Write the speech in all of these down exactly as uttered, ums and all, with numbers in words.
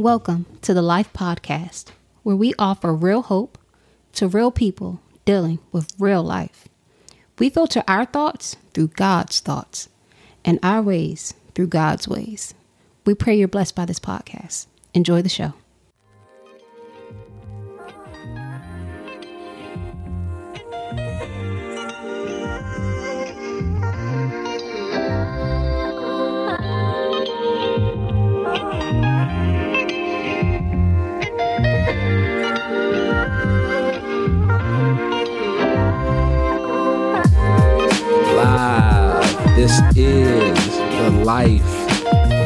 Welcome to the Life Podcast, where we offer real hope to real people dealing with real life. We filter our thoughts through God's thoughts and our ways through God's ways. We pray you're blessed by this podcast. Enjoy the show. This is the Life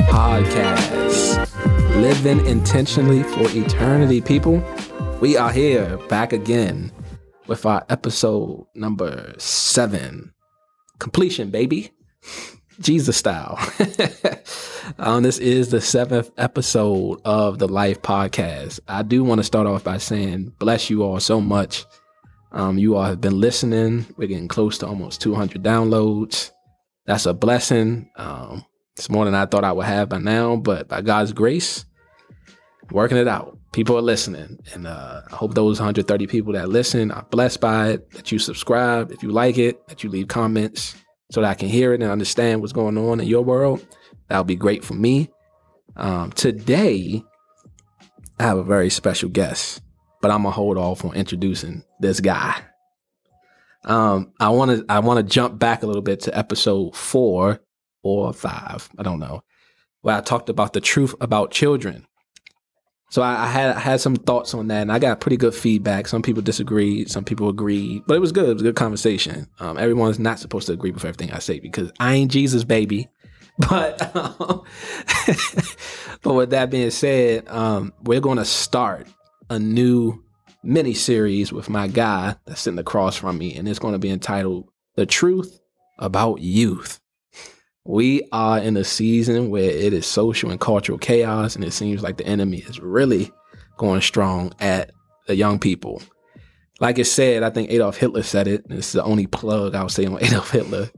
Podcast, living intentionally for eternity, people. We are here back again with our episode number seven, completion, baby, Jesus style. um, this is the seventh episode of the Life Podcast. I do want to start off by saying bless you all so much. Um, you all have been listening. We're getting close to almost two hundred downloads. That's a blessing. Um, it's more than I thought I would have by now, but by God's grace, working it out. People are listening, and uh, I hope those one hundred thirty people that listen are blessed by it, that you subscribe, if you like it, that you leave comments so that I can hear it and understand what's going on in your world. That would be great for me. Um, today, I have a very special guest, but I'm going to hold off on introducing this guy. Um, I want to I want to jump back a little bit to episode four or five, I don't know, where I talked about the truth about children. So I, I had I had some thoughts on that, and I got pretty good feedback. Some people disagreed, some people agreed, but it was good. It was a good conversation. Um, everyone's not supposed to agree with everything I say because I ain't Jesus, baby. But um, but with that being said, um, we're going to start a new mini series with my guy that's sitting across from me, and it's going to be entitled The Truth About Youth. We are in a season where it is social and cultural chaos, and it seems like the enemy is really going strong at the young people. Like I said, I think Adolf Hitler said it, and this is the only plug I'll say on Adolf Hitler.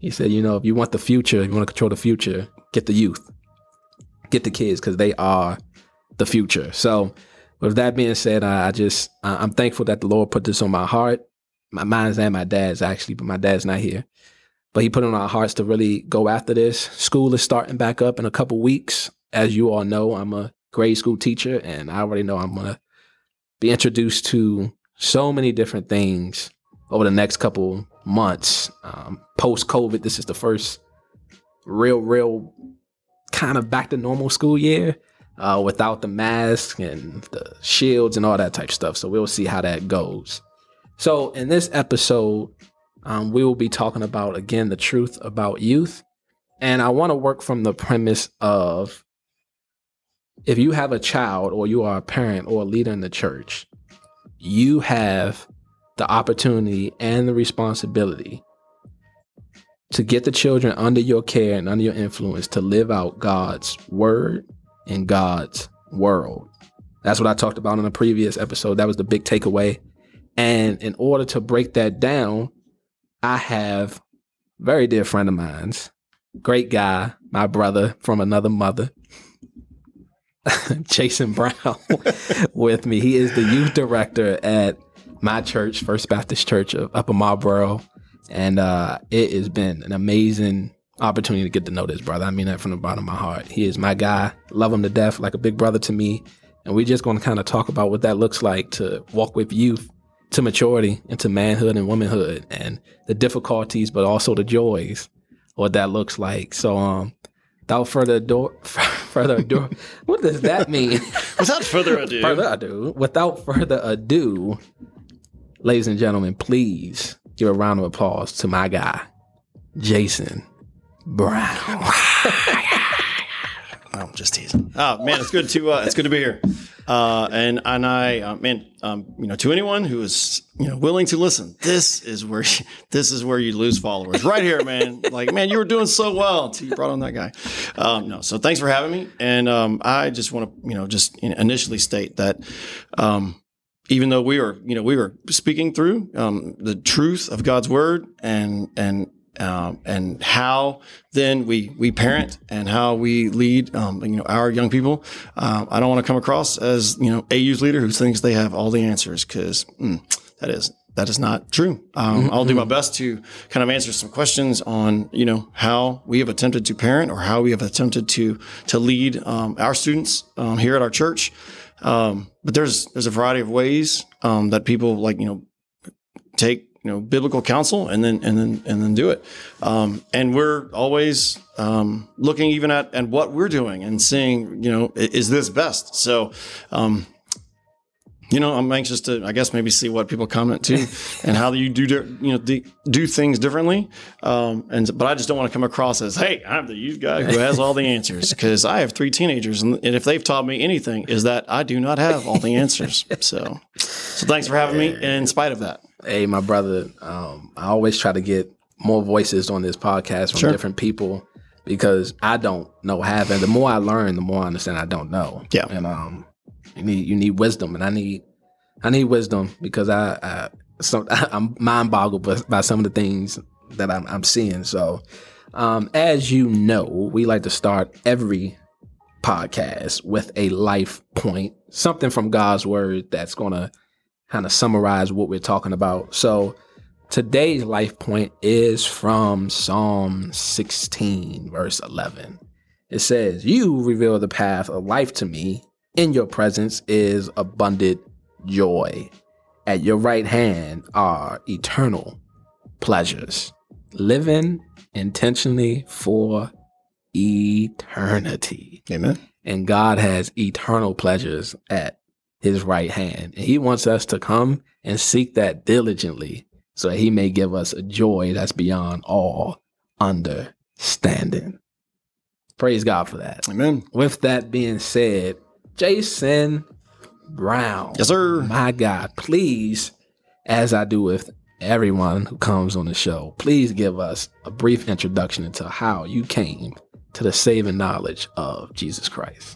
He said, you know, if you want the future, if you want to control the future, get the youth, get the kids, because they are the future. So with that being said, I just, I'm thankful that the Lord put this on my heart, my mind's and my dad's actually, but my dad's not here. But he put it on our hearts to really go after this. School is starting back up in a couple weeks. As you all know, I'm a grade school teacher, and I already know I'm going to be introduced to so many different things over the next couple months. Um, post-COVID, this is the first real, real kind of back to normal school year. Uh, without the mask and the shields and all that type of stuff. So we'll see how that goes. So in this episode, um, we will be talking about, again, the truth about youth. And I want to work from the premise of if you have a child or you are a parent or a leader in the church, you have the opportunity and the responsibility to get the children under your care and under your influence to live out God's word in God's world. That's what I talked about in a previous episode. That was the big takeaway. And in order to break that down, I have a very dear friend of mine's, great guy, my brother from another mother, Jason Brown, with me. He is the youth director at my church, First Baptist Church of Upper Marlboro. And uh, it has been an amazing opportunity to get to know this brother. I mean that from the bottom of my heart. He is my guy. Love him to death, like a big brother to me. And we're just going to kind of talk about what that looks like to walk with youth to maturity and to manhood and womanhood, and the difficulties, but also the joys, what that looks like. So, um, without further ado, further ado, what does that mean? Without further ado, further ado, without further ado, ladies and gentlemen, please give a round of applause to my guy, Jason Brown. I'm just teasing. Oh man, it's good to uh, it's good to be here. Uh, and and I uh, man, um, you know, to anyone who is you know willing to listen, this is where you, this is where you lose followers right here, man. Like man, you were doing so well until you brought on that guy. Um, no, so thanks for having me. And um, I just want to you know just initially state that. Um, Even though we are, you know, we were speaking through um, the truth of God's word and and um, and how then we we parent and how we lead, um, you know, our young people. Uh, I don't want to come across as, you know, A U's leader who thinks they have all the answers, because mm, that is that is not true. Um, mm-hmm. I'll do my best to kind of answer some questions on, you know, how we have attempted to parent or how we have attempted to to lead um, our students um, here at our church. Um, but there's there's a variety of ways um, that people, like, you know, take, you know, biblical counsel and then and then and then do it. Um, and we're always um, looking even at and what we're doing and seeing, you know, is this best? So, um, you know, I'm anxious to, I guess, maybe see what people comment to and how you do, you know, do, do things differently. Um, and but I just don't want to come across as, hey, I'm the youth guy who has all the answers, because I have three teenagers, and, and if they've taught me anything, is that I do not have all the answers. So, so thanks for having me. In spite of that, hey, my brother, um, I always try to get more voices on this podcast from sure. different people, because I don't know half, and the more I learn, the more I understand I don't know. Yeah, and um. You need you need wisdom, and I need I need wisdom, because I, I so I'm mind boggled by, by some of the things that I'm, I'm seeing. So, um, as you know, we like to start every podcast with a life point, something from God's word that's going to kind of summarize what we're talking about. So today's life point is from Psalm sixteen, verse eleven. It says, "You reveal the path of life to me. In your presence is abundant joy. At your right hand are eternal pleasures." Living intentionally for eternity. Amen. And God has eternal pleasures at his right hand. And he wants us to come and seek that diligently, so that he may give us a joy that's beyond all understanding. Praise God for that. Amen. With that being said, Jason Brown. Yes, sir. My God, please, as I do with everyone who comes on the show, please give us a brief introduction into how you came to the saving knowledge of Jesus Christ.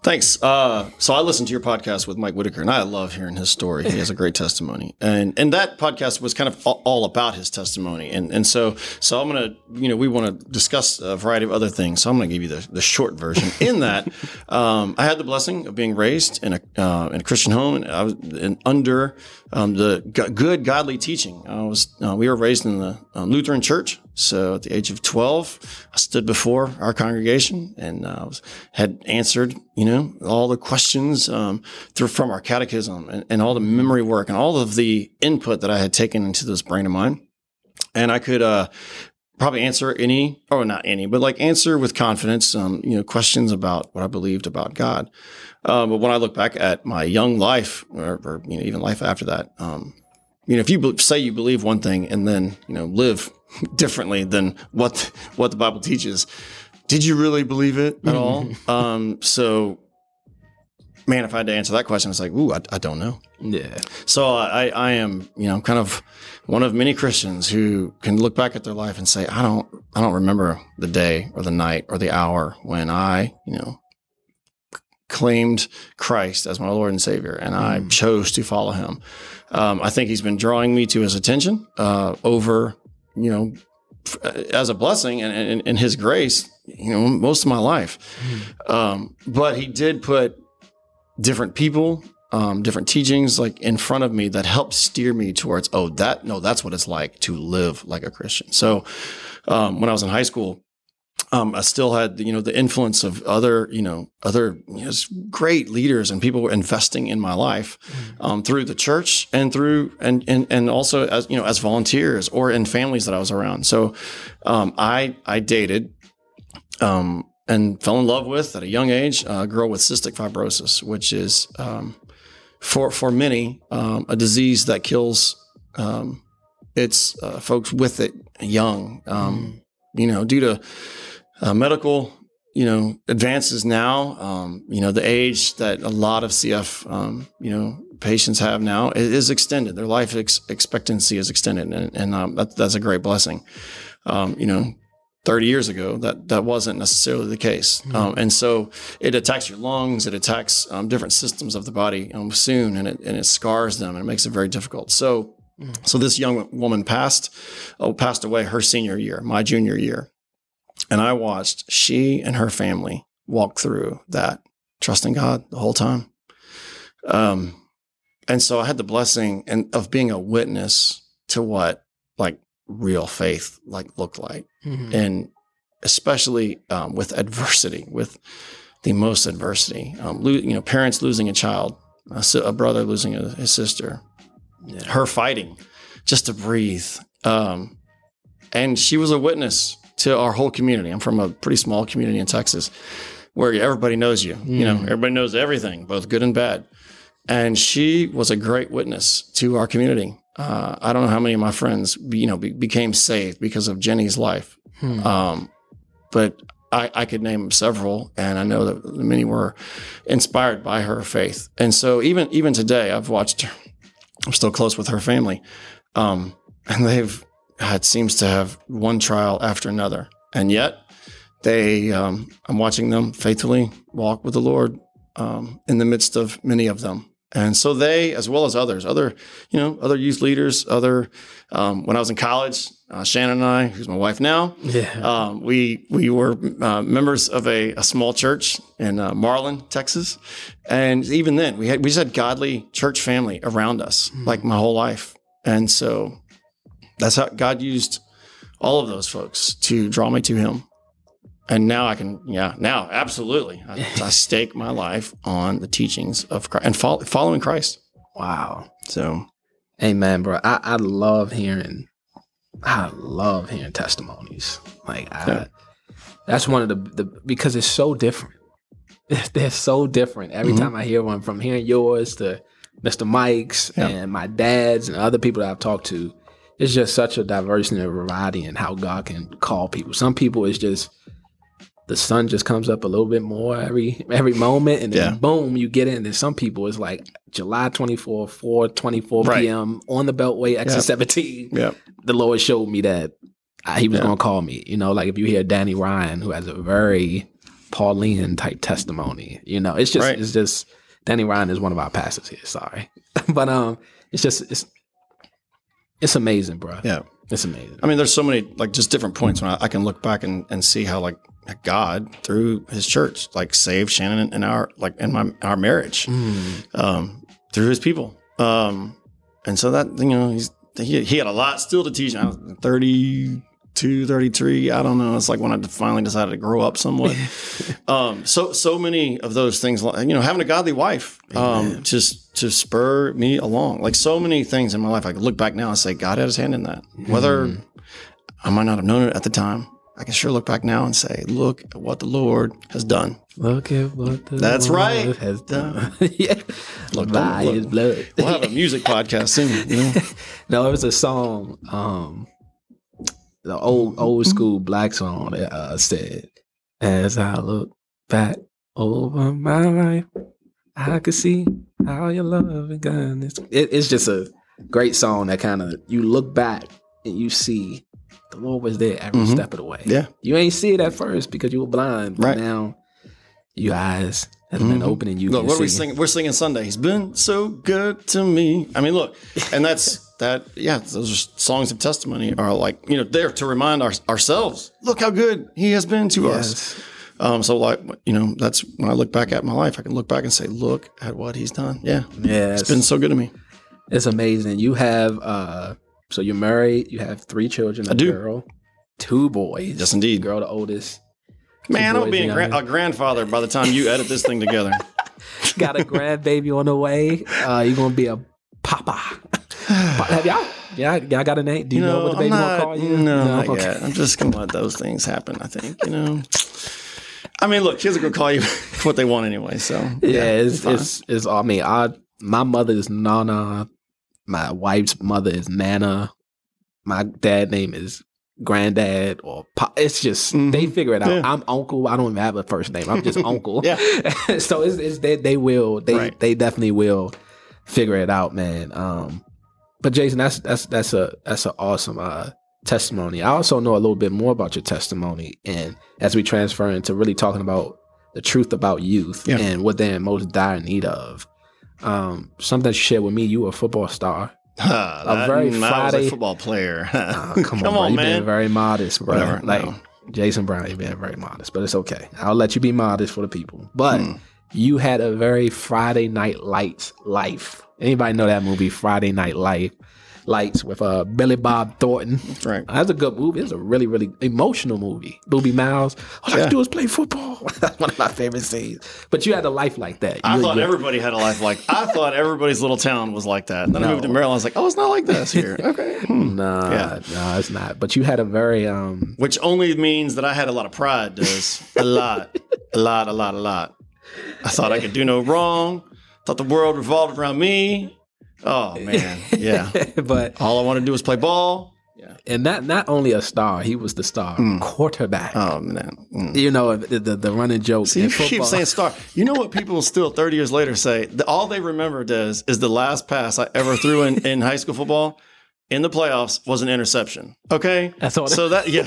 Thanks. Uh, so I listened to your podcast with Mike Whitaker, and I love hearing his story. He has a great testimony, and and that podcast was kind of all about his testimony. And and so so I'm gonna, you know, we want to discuss a variety of other things. So I'm gonna give you the, the short version. In that, um, I had the blessing of being raised in a uh, in a Christian home, and I was in, under um, the g- good godly teaching. I was uh, we were raised in the uh, Lutheran Church. So at the age of twelve, I stood before our congregation, and I uh, had answered, you know, all the questions um, through from our catechism and, and all the memory work and all of the input that I had taken into this brain of mine. And I could uh, probably answer any, or not any, but like answer with confidence, um, you know, questions about what I believed about God. Uh, but when I look back at my young life, or, or you know, even life after that, um, you know, if you be- say you believe one thing and then, you know, live differently than what what the Bible teaches, did you really believe it at all? Um, so, man, if I had to answer that question, it's like, ooh, I, I don't know. Yeah. So I, I am, you know, kind of one of many Christians who can look back at their life and say, I don't, I don't remember the day or the night or the hour when I, you know, claimed Christ as my Lord and Savior, and I mm. chose to follow him. Um, I think he's been drawing me to his attention uh, over. You know, as a blessing and, and, and his grace, you know, most of my life. Mm. Um, but he did put different people, um, different teachings like in front of me that helped steer me towards, oh, that, no, that's what it's like to live like a Christian. So um, when I was in high school, Um, I still had, you know, the influence of other, you know, other you know, great leaders and people were investing in my life um, through the church and through and, and and also as, you know, as volunteers or in families that I was around. So um, I I dated um, and fell in love with, at a young age, a girl with cystic fibrosis, which is um, for for many um, a disease that kills um, its uh, folks with it young, um, you know, due to Uh, medical, you know, advances now, um, you know, the age that a lot of C F, um, you know, patients have now is extended. Their life ex- expectancy is extended. And, and um, that, that's a great blessing. Um, you know, thirty years ago, that, that wasn't necessarily the case. Mm-hmm. Um, and so it attacks your lungs, it attacks um, different systems of the body um, soon, and it, and it scars them, and it makes it very difficult. So So this young woman passed, oh, passed away her senior year, my junior year. And I watched she and her family walk through that, trusting God the whole time. Um, and so I had the blessing and of being a witness to what like real faith like looked like. Mm-hmm. And especially um, with adversity, with the most adversity, um, lo- you know, parents losing a child, a, si- a brother losing a, his sister, yeah. her fighting just to breathe. Um, and she was a witness to our whole community. I'm from a pretty small community in Texas where everybody knows you, mm. you know, everybody knows everything, both good and bad. And she was a great witness to our community. Uh, I don't know how many of my friends, you know, be- became saved because of Jenny's life. Hmm. Um, but I, I could name several, and I know that many were inspired by her faith. And so even, even today I've watched, I'm still close with her family. Um, and they've had, seems to have one trial after another. And yet they, um, I'm watching them faithfully walk with the Lord, um, in the midst of many of them. And so they, as well as others, other, you know, other youth leaders, other, um, when I was in college, uh, Shannon and I, who's my wife now, yeah. um, we, we were, uh, members of a, a small church in uh, Marlin, Texas. And even then we had, we just had godly church family around us, mm. like my whole life. And so that's how God used all of those folks to draw me to him. And now I can, yeah, now absolutely. I, I stake my life on the teachings of Christ and fo- following Christ. Wow. So, amen, bro. I, I love hearing, I love hearing testimonies. Like, I, yeah. that's one of the, the, because it's so different. They're so different. Every mm-hmm. time I hear one, from hearing yours to Mister Mike's yeah. and my dad's and other people that I've talked to, it's just such a diversity and variety in how God can call people. Some people, it's just, the sun just comes up a little bit more every every moment, and then yeah. boom, you get in. And then some people, it's like July twenty-fourth, four twenty-four right. p m on the Beltway, exit yep. seventeen. Yep. The Lord showed me that I, he was yep. going to call me. You know, like if you hear Danny Ryan, who has a very Pauline type testimony, you know, it's just, right. it's just, Danny Ryan is one of our pastors here. Sorry. But um, it's just, it's, it's amazing, bro. Yeah. It's amazing. I mean, there's so many, like just different points when I, I can look back and, and see how like, God through his church, like saved Shannon and our, like in my, our marriage, mm. um, through his people. Um, and so that, you know, he's, he, he had a lot still to teach. I was thirty-two, thirty-three. I don't know. It's like when I finally decided to grow up somewhat. um, so, so many of those things, you know, having a godly wife, um, Amen. just to spur me along, like so many things in my life. I can look back now and say, God had his hand in that, mm. whether I might not have known it at the time. I can sure look back now and say, look at what the Lord has done. Look at what the That's Lord right. has done. yeah. Look, by look, his look. blood. We'll have a music podcast soon. You know? No, it was a song, um, the old old school black song that uh, said, as I look back over my life, I can see how your love and kindness. It, it's just a great song that kind of, you look back and you see the Lord was there every mm-hmm. step of the way. Yeah. You ain't see it at first because you were blind, but right. now your eyes have mm-hmm. been open and you look, can what are we singing? We're singing Sunday. He's been so good to me. I mean, look, and that's that, yeah, those songs of testimony are like, you know, there to remind our, ourselves, look how good he has been to yes. us. Um, so like, you know, that's when I look back at my life, I can look back and say, look at what he's done. Yeah. Yeah. It's been so good to me. It's amazing. You have, uh, So you're married, you have three children, a girl, two boys. Yes, indeed. Girl, the oldest. Man, I'm being gra- a grandfather by the time you edit this thing together. Got a grandbaby on the way. Uh, you're going to be a papa. Have y'all, y'all, y'all got a name? Do you, you know, know what the baby going to call you? No, no not okay. yet. I'm just going to let those things happen, I think, you know. I mean, look, kids are going to call you what they want anyway, so. Yeah, yeah it's, it's, it's, I mean, I, my mother is Nana. My wife's mother is Nana. My dad name is Granddad or Pop. It's just, mm-hmm. they figure it out. Yeah. I'm Uncle. I don't even have a first name. I'm just Uncle. Yeah. So it's, it's they, they will, they right. they definitely will figure it out, man. Um, but Jason, that's that's that's a that's an awesome uh, testimony. I also know a little bit more about your testimony, and as we transfer into really talking about the truth about youth yeah. and what they're in most dire need of. Um, something that you shared with me, you were a football star. Huh, a very Friday a football player. Huh. Oh, come, come on, on, man. You're being very modest, bro. Whatever, like no. Jason Brown, you're being very modest, but it's okay. I'll let you be modest for the people. But hmm. you had a very Friday Night Lights life. Anybody know that movie, Friday Night Life? Lights with uh, Billy Bob Thornton. Right. That's a good movie. It's a really, really emotional movie. Booby Miles. All I yeah. can do is play football. That's one of my favorite scenes. But you had a life like that. You I thought good. everybody had a life like I thought everybody's little town was like that. Then no. I moved to Maryland. I was like, oh, it's not like this here. Okay. Hmm. Nah, yeah. No, it's not. But you had a very... um, which only means that I had a lot of pride, does. a lot. A lot, a lot, a lot. I thought I could do no wrong. Thought the world revolved around me. Oh man, yeah. But all I want to do is play ball. Yeah, and not not only a star, he was the star mm. quarterback. Oh man, mm. you know the, the the running joke. See, in you football. Keep saying star. You know what people still thirty years later say? The, all they remember does is the last pass I ever threw in, in high school football in the playoffs was an interception. Okay, that's all. So that yeah,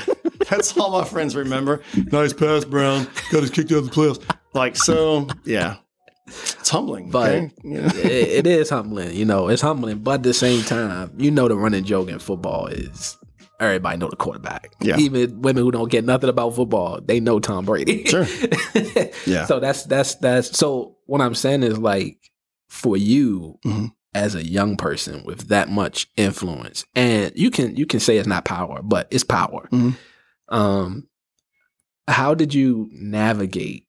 that's all my friends remember. Nice pass, Brown. Got his kicked out of the playoffs. Like so, yeah. It's humbling, but okay? yeah. it, it is humbling. You know, it's humbling, but at the same time, you know, the running joke in football is everybody know the quarterback. Yeah, even women who don't get nothing about football, they know Tom Brady. Sure. Yeah. So that's that's that's. So what I'm saying is, like, for you mm-hmm. as a young person with that much influence, and you can you can say it's not power, but it's power. Mm-hmm. Um, how did you navigate?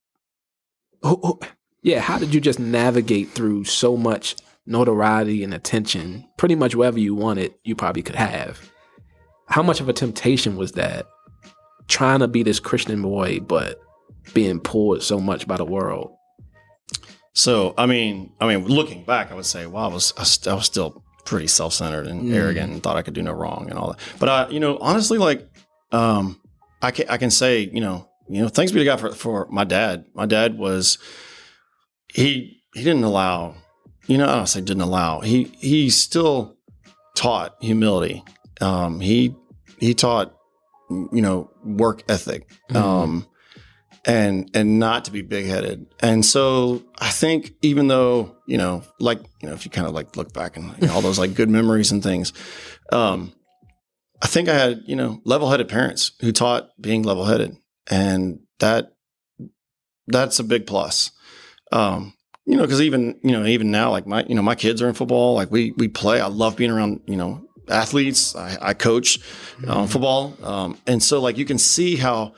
Who, who, Yeah, how did you just navigate through so much notoriety and attention? Pretty much whatever you wanted, you probably could have. How much of a temptation was that? Trying to be this Christian boy, but being pulled so much by the world. So, I mean, I mean, looking back, I would say, wow, I was I was still pretty self-centered and mm. arrogant, and thought I could do no wrong and all that. But I, you know, honestly, like, um, I can I can say, you know, you know, thanks be to God for for my dad. My dad was. He he didn't allow, you know, I don't say didn't allow. He he still taught humility. Um, he he taught, you know, work ethic, um, mm-hmm. and and not to be big headed. And so I think even though, you know, like, you know, if you kind of like look back and, you know, all those like good memories and things, um, I think I had, you know, level headed parents who taught being level headed, and that that's a big plus. Um, you know, cause even, you know, even now, like my, you know, my kids are in football. Like we, we play, I love being around, you know, athletes. I, I coach, um, mm-hmm. football. Um, and so like, you can see how,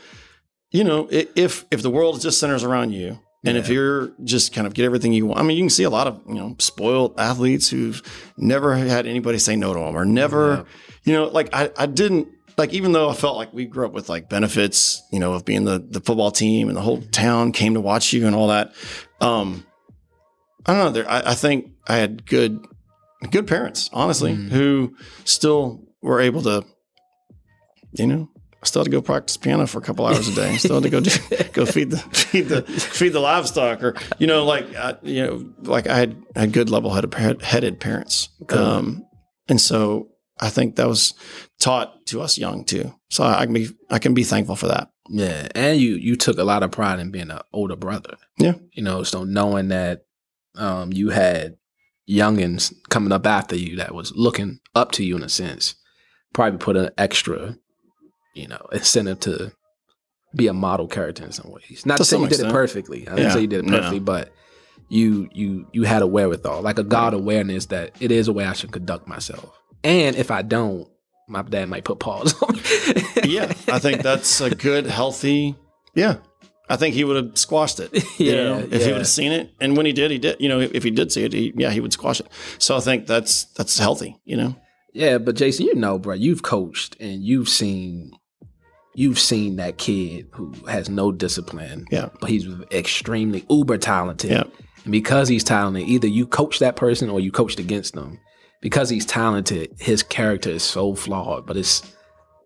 you know, if, if the world just centers around you and yeah. if you're just kind of get everything you want, I mean, you can see a lot of, you know, spoiled athletes who've never had anybody say no to them or never, yeah. you know, like I, I didn't, like, even though I felt like we grew up with like benefits, you know, of being the, the football team and the whole town came to watch you and all that. Um, I don't know. There, I, I think I had good, good parents, honestly, mm. who still were able to, you know, I still had to go practice piano for a couple hours a day. Still had to go do, go feed the feed the feed the livestock, or you know, like I, you know, like I had had good level headed headed parents, cool. um, and so I think that was taught to us young too. So I, I can be I can be thankful for that. Yeah, and you you took a lot of pride in being an older brother. Yeah, you know, so knowing that um, you had youngins coming up after you that was looking up to you in a sense, probably put an extra, you know, incentive to be a model character in some ways. Not to, to say you extent. did it perfectly. I yeah. didn't say you did it perfectly, no. but you you you had a wherewithal, like a God awareness that it is a way I should conduct myself, and if I don't, my dad might put pause on me. Yeah, I think that's a good, healthy. Yeah, I think he would have squashed it. Yeah, you know, if yeah. he would have seen it, and when he did, he did. You know, if he did see it, he, yeah, he would squash it. So I think that's that's healthy. You know. Yeah, but Jason, you know, bro, you've coached and you've seen, you've seen that kid who has no discipline. Yeah, but he's extremely uber talented. Yeah, and because he's talented, either you coach that person or you coached against them. Because he's talented, his character is so flawed, but it's.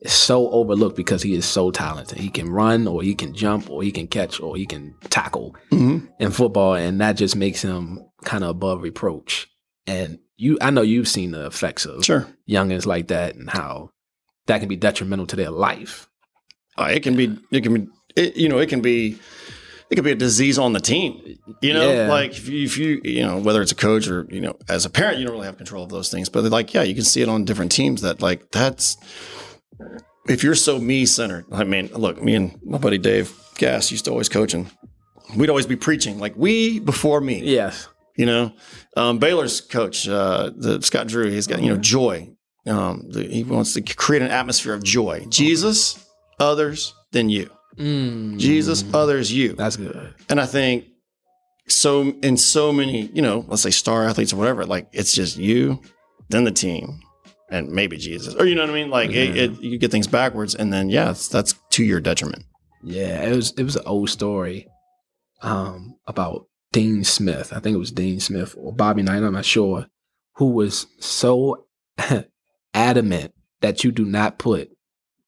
It's so overlooked because he is so talented. He can run, or he can jump, or he can catch, or he can tackle mm-hmm. in football, and that just makes him kind of above reproach. And you, I know you've seen the effects of sure. youngins like that, and how that can be detrimental to their life. Uh, it can yeah. be, it can be, it, you know, it can be, it can be a disease on the team. You know, yeah. like if you, if you, you know, whether it's a coach or, you know, as a parent, you don't really have control of those things. But like, yeah, you can see it on different teams that like that's if you're so me centered. I mean, look, me and my buddy Dave Gass used to always coach him. We'd always be preaching like we before me. Yes. You know, um, Baylor's coach, uh, the Scott Drew, he's got, you know, joy. Um, the, he wants to create an atmosphere of joy. Jesus, others, then you. Mm. Jesus, others, you. That's good. And I think so in so many, you know, let's say star athletes or whatever, like it's just you, then the team, and maybe Jesus. Or you know what I mean? Like mm-hmm. it, it, you get things backwards, and then yeah, that's, that's to your detriment. Yeah, it was it was an old story um, about Dean Smith. I think it was Dean Smith or Bobby Knight, I'm not sure, who was so adamant that you do not put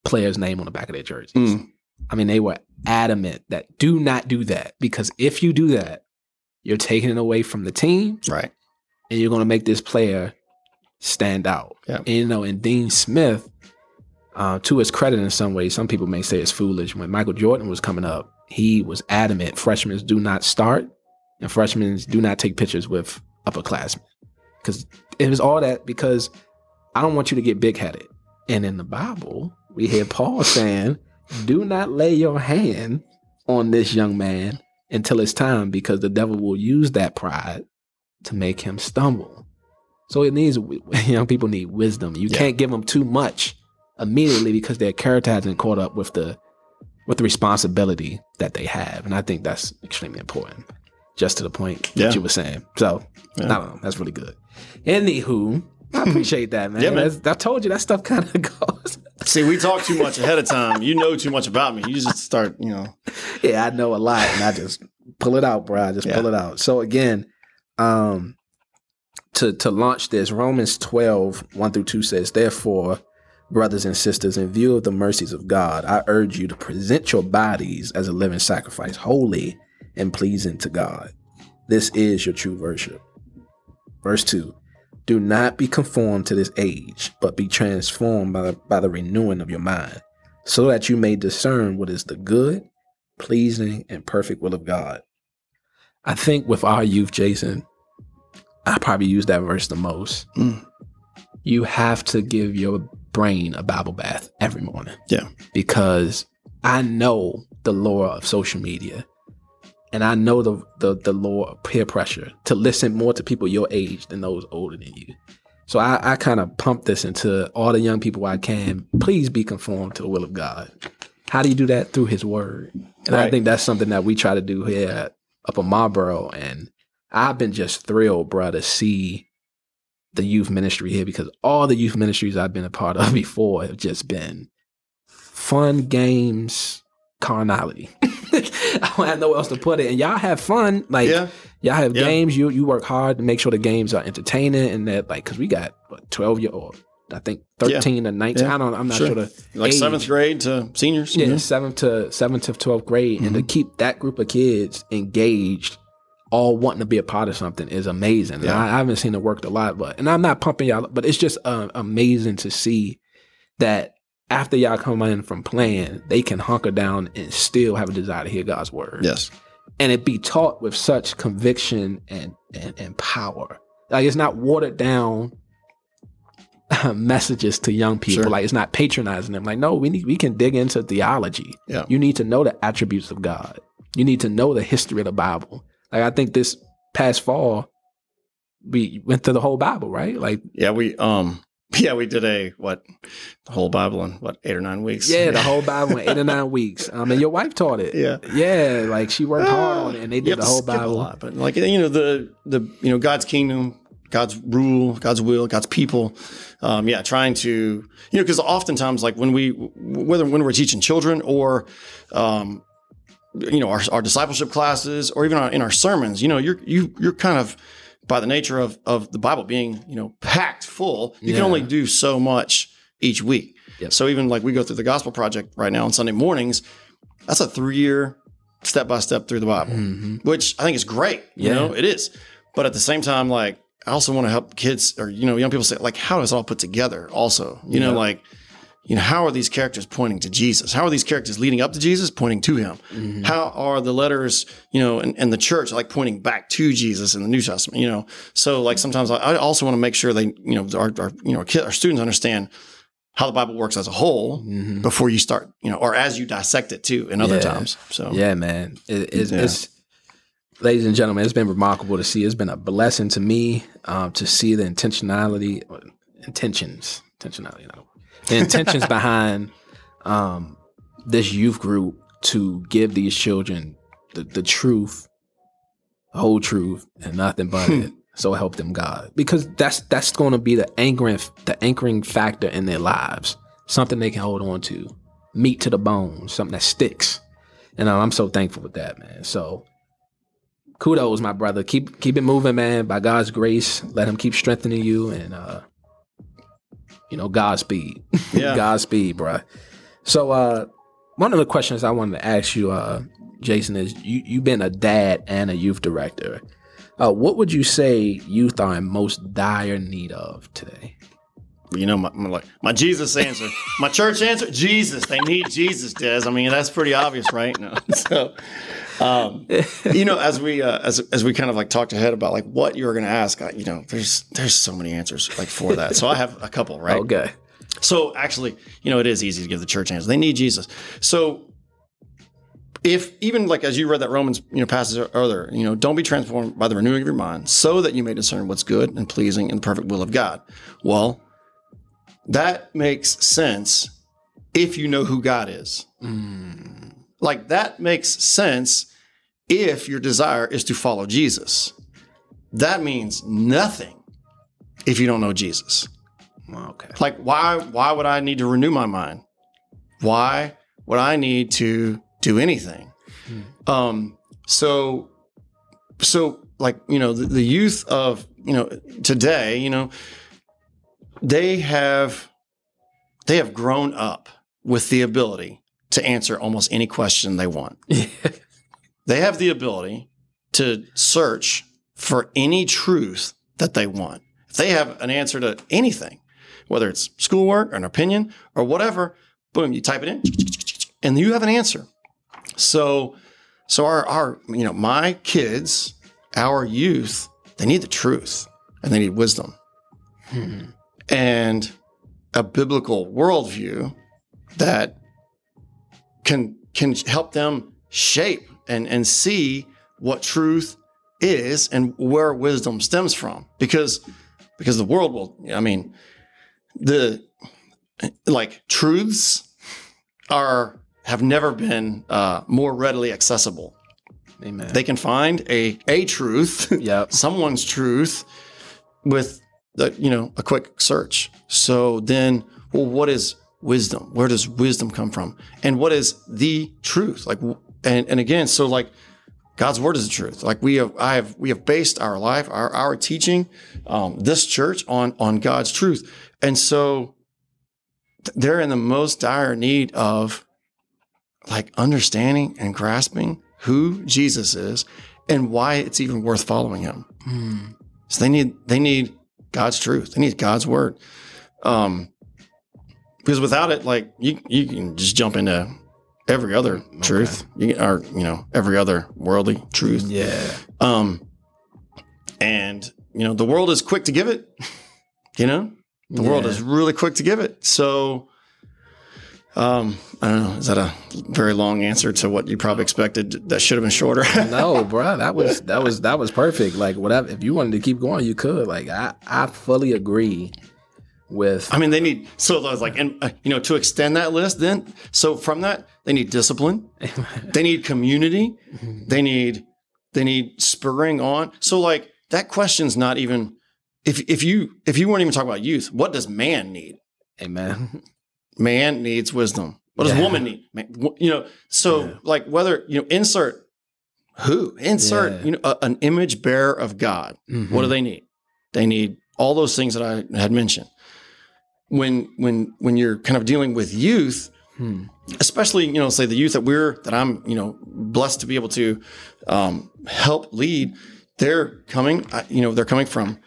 players' name on the back of their jerseys. Mm. I mean, they were adamant that do not do that, because if you do that, you're taking it away from the team. Right. And you're going to make this player stand out. Yeah. And, you know, and Dean Smith, uh, to his credit in some ways, some people may say it's foolish. When Michael Jordan was coming up, he was adamant freshmen do not start and freshmen do not take pictures with upperclassmen. Because it was all that because I don't want you to get big-headed. And in the Bible, we hear Paul saying, do not lay your hand on this young man until it's time, because the devil will use that pride to make him stumble. So it needs, you know, people need wisdom. You yeah. can't give them too much immediately because their character hasn't caught up with the with the responsibility that they have. And I think that's extremely important, just to the point yeah. that you were saying. So yeah. I don't know. That's really good. Anywho, I appreciate that, man. Yeah, man. I told you that stuff kind of goes. See, we talk too much ahead of time. You know too much about me. You just start, you know. Yeah, I know a lot, and I just pull it out, bro. I just yeah. pull it out. So again, um, to to launch this, Romans twelve, one through two says, therefore, brothers and sisters, in view of the mercies of God, I urge you to present your bodies as a living sacrifice, holy and pleasing to God. This is your true worship. Verse two. Do not be conformed to this age, but be transformed by the, by the renewing of your mind, so that you may discern what is the good, pleasing, and perfect will of God. I think with our youth, Jason, I probably use that verse the most. Mm. You have to give your brain a Bible bath every morning. Yeah. Because I know the lore of social media. And I know the, the the law of peer pressure to listen more to people your age than those older than you. So I, I kind of pump this into all the young people I can. Please be conformed to the will of God. How do you do that? Through his word. And right. I think that's something that we try to do here at Upper Marlboro. And I've been just thrilled, bro, to see the youth ministry here, because all the youth ministries I've been a part of before have just been fun, games, carnality. I don't have nowhere else to put it. And y'all have fun. Like, yeah. y'all have yeah. games. You you work hard to make sure the games are entertaining and that, like, because we got what, twelve year old, I think thirteen yeah. or nineteen. Yeah. I don't, I'm not sure. sure the like age. seventh grade to seniors. Yeah, seventh mm-hmm. to seventh to twelfth grade. Mm-hmm. And to keep that group of kids engaged, all wanting to be a part of something is amazing. Yeah. And I, I haven't seen it worked a lot, but, and I'm not pumping y'all, but it's just uh, amazing to see that. After y'all come in from playing, they can hunker down and still have a desire to hear God's word. Yes. And it be taught with such conviction and and, and power. Like, it's not watered down messages to young people. Sure. Like, it's not patronizing them. Like, no, we need, we can dig into theology. Yeah. You need to know the attributes of God. You need to know the history of the Bible. Like, I think this past fall, we went through the whole Bible, right? Like, yeah, we... um. Yeah, we did a, what, the whole Bible in, what, eight or nine weeks? Yeah, the whole Bible in eight or nine weeks. Um, and your wife taught it. Yeah. Yeah, like she worked uh, hard on it, and they did the whole Bible. A lot, but like, you know, the, the you know, God's kingdom, God's rule, God's will, God's people. Um, yeah, trying to, you know, because oftentimes, like when we, whether when we're teaching children or, um, you know, our, our discipleship classes or even our, in our sermons, you know, you're, you, you're kind of, by the nature of, of the Bible being, you know, packed full, you yeah. can only do so much each week. Yep. So even like we go through the Gospel Project right now on Sunday mornings, that's a three-year step-by-step through the Bible, mm-hmm. which I think is great. Yeah. You know, it is. But at the same time, like, I also want to help kids or, you know, young people say, like, how does it all put together also? You yeah. know, like, you know, how are these characters pointing to Jesus? How are these characters leading up to Jesus, pointing to him? Mm-hmm. How are the letters, you know, and, and the church like pointing back to Jesus in the New Testament, you know? So like sometimes I, I also want to make sure they, you know, our, our you know, our, kids, our students understand how the Bible works as a whole mm-hmm. before you start, you know, or as you dissect it too in other yeah. times. So, yeah, man, it, it's, yeah. it's, ladies and gentlemen, it's been remarkable to see. It's been a blessing to me um, to see the intentionality, intentions, intentionality, you know. The intentions behind um, this youth group to give these children the, the truth, the whole truth, and nothing but it. So help them God, because that's that's going to be the anchoring, the anchoring factor in their lives. Something they can hold on to, meat to the bone, something that sticks. And I'm so thankful with that, man. So kudos, my brother. Keep keep it moving, man. By God's grace, let Him keep strengthening you and. uh You know, Godspeed. Yeah. Godspeed, bro. So uh, one of the questions I wanted to ask you, uh, Jason, is you, you've been a dad and a youth director. Uh, what would you say youth are in most dire need of today? You know, my, my, like, my Jesus answer, my church answer, Jesus. They need Jesus, Des. I mean, that's pretty obvious, right? No. So, um, you know, as we uh, as as we kind of like talked ahead about like what you were going to ask, I, you know, there's there's so many answers like for that. So I have a couple, right? Okay. So actually, you know, it is easy to give the church answer. They need Jesus. So. If even like as you read that Romans you know passage earlier, you know, don't be transformed by the renewing of your mind so that you may discern what's good and pleasing and the perfect will of God. Well, that makes sense if you know who God is. Mm. Like that makes sense if your desire is to follow Jesus. That means nothing if you don't know Jesus. Okay. Like why why would I need to renew my mind? Why would I need to do anything? Mm. Um, so so like you know the, the youth of you know today, you know, They have they have grown up with the ability to answer almost any question they want. They have the ability to search for any truth that they want. If they have an answer to anything, whether it's schoolwork or an opinion or whatever, boom, you type it in and you have an answer. So so our our you know, my kids, our youth, they need the truth and they need wisdom. Hmm. And a biblical worldview that can can help them shape and, and see what truth is and where wisdom stems from. Because because the world will, I mean, the like truths are have never been uh, more readily accessible. Amen. They can find a a truth, yep. someone's truth with. The, you know, a quick search. So then, well, what is wisdom? Where does wisdom come from? And what is the truth? Like, and, and again, so like God's word is the truth. Like we have, I have, we have based our life, our, our teaching, um, this church on, on God's truth. And so they're in the most dire need of like understanding and grasping who Jesus is and why it's even worth following him. Mm. So they need, they need, God's truth. They need God's word. Um, because without it, like you, you can just jump into every other okay. truth you, or, you know, every other worldly truth. Yeah. Um, and you know, the world is quick to give it, you know, the yeah. world is really quick to give it. So, um, I don't know. Is that a very long answer to what you probably expected? That should have been shorter. No, bro, that was that was that was perfect. Like whatever, if you wanted to keep going, you could. Like I, I fully agree with. I mean, they need so I was like, and uh, you know, to extend that list, then so from that they need discipline, they need community, they need they need spurring on. So like that question's not even if if you if you weren't even talking about youth, what does man need? Amen. Man needs wisdom. What does yeah. woman need? Man, you know, so yeah. like whether, you know, insert who, insert, yeah. you know, a, an image bearer of God. Mm-hmm. What do they need? They need all those things that I had mentioned. When, when, when you're kind of dealing with youth, hmm. especially, you know, say the youth that we're, that I'm, you know, blessed to be able to um, help lead, they're coming, you know, they're coming from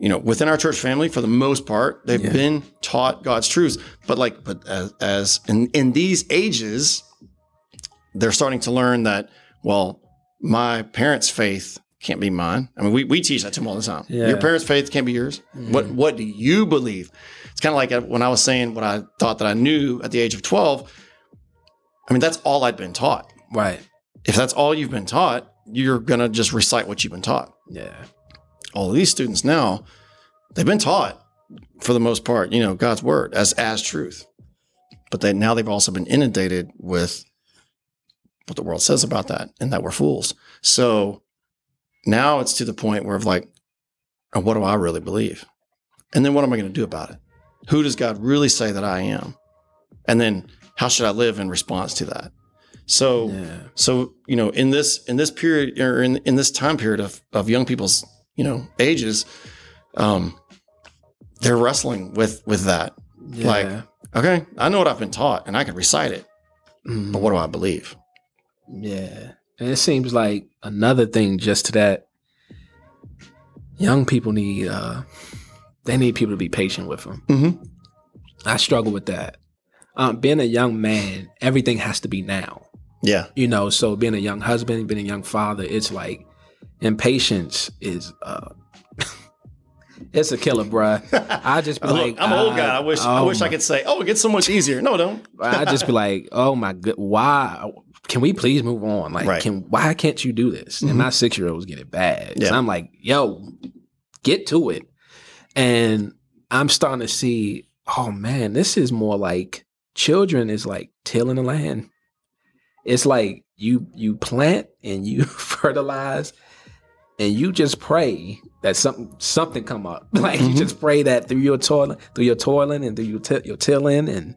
you know, within our church family, for the most part, they've yeah. been taught God's truths. But like, but as, as in, in these ages, they're starting to learn that, well, my parents' faith can't be mine. I mean, we, we teach that to them all the time. Yeah. Your parents' faith can't be yours. Mm-hmm. What what do you believe? It's kind of like when I was saying what I thought that I knew at the age of twelve. I mean, that's all I'd been taught. Right. If that's all you've been taught, you're going to just recite what you've been taught. Yeah. All of these students now, they've been taught, for the most part, you know, God's word as as truth. But they, now they've also been inundated with what the world says about that, and that we're fools. So now it's to the point where of like, oh, what do I really believe? And then what am I going to do about it? Who does God really say that I am? And then how should I live in response to that? So, yeah. so you know, in this in this period or in, in this time period of of young people's, you know, ages, um, they're wrestling with with that. Yeah. Like, okay, I know what I've been taught and I can recite it, mm. but what do I believe? Yeah. And it seems like another thing just to that, young people need, uh, they need people to be patient with them. Mm-hmm. I struggle with that. Um, being a young man, everything has to be now. Yeah. You know, so being a young husband, being a young father, it's like impatience is, uh, it's a killer, bruh. I just be like, I'm an old guy. I wish, oh I wish my, I could say, oh, it gets so much easier. No, don't. I just be like, oh my good, why? Can we please move on? Like, right. can why can't you do this? Mm-hmm. And my six year olds get it bad. Yeah. So I'm like, yo, get to it. And I'm starting to see, oh man, this is more like children is like tilling the land. It's like you you plant and you fertilize and you just pray that something something come up. Like mm-hmm. you just pray that through your toiling, through your toiling and through your t- your tilling and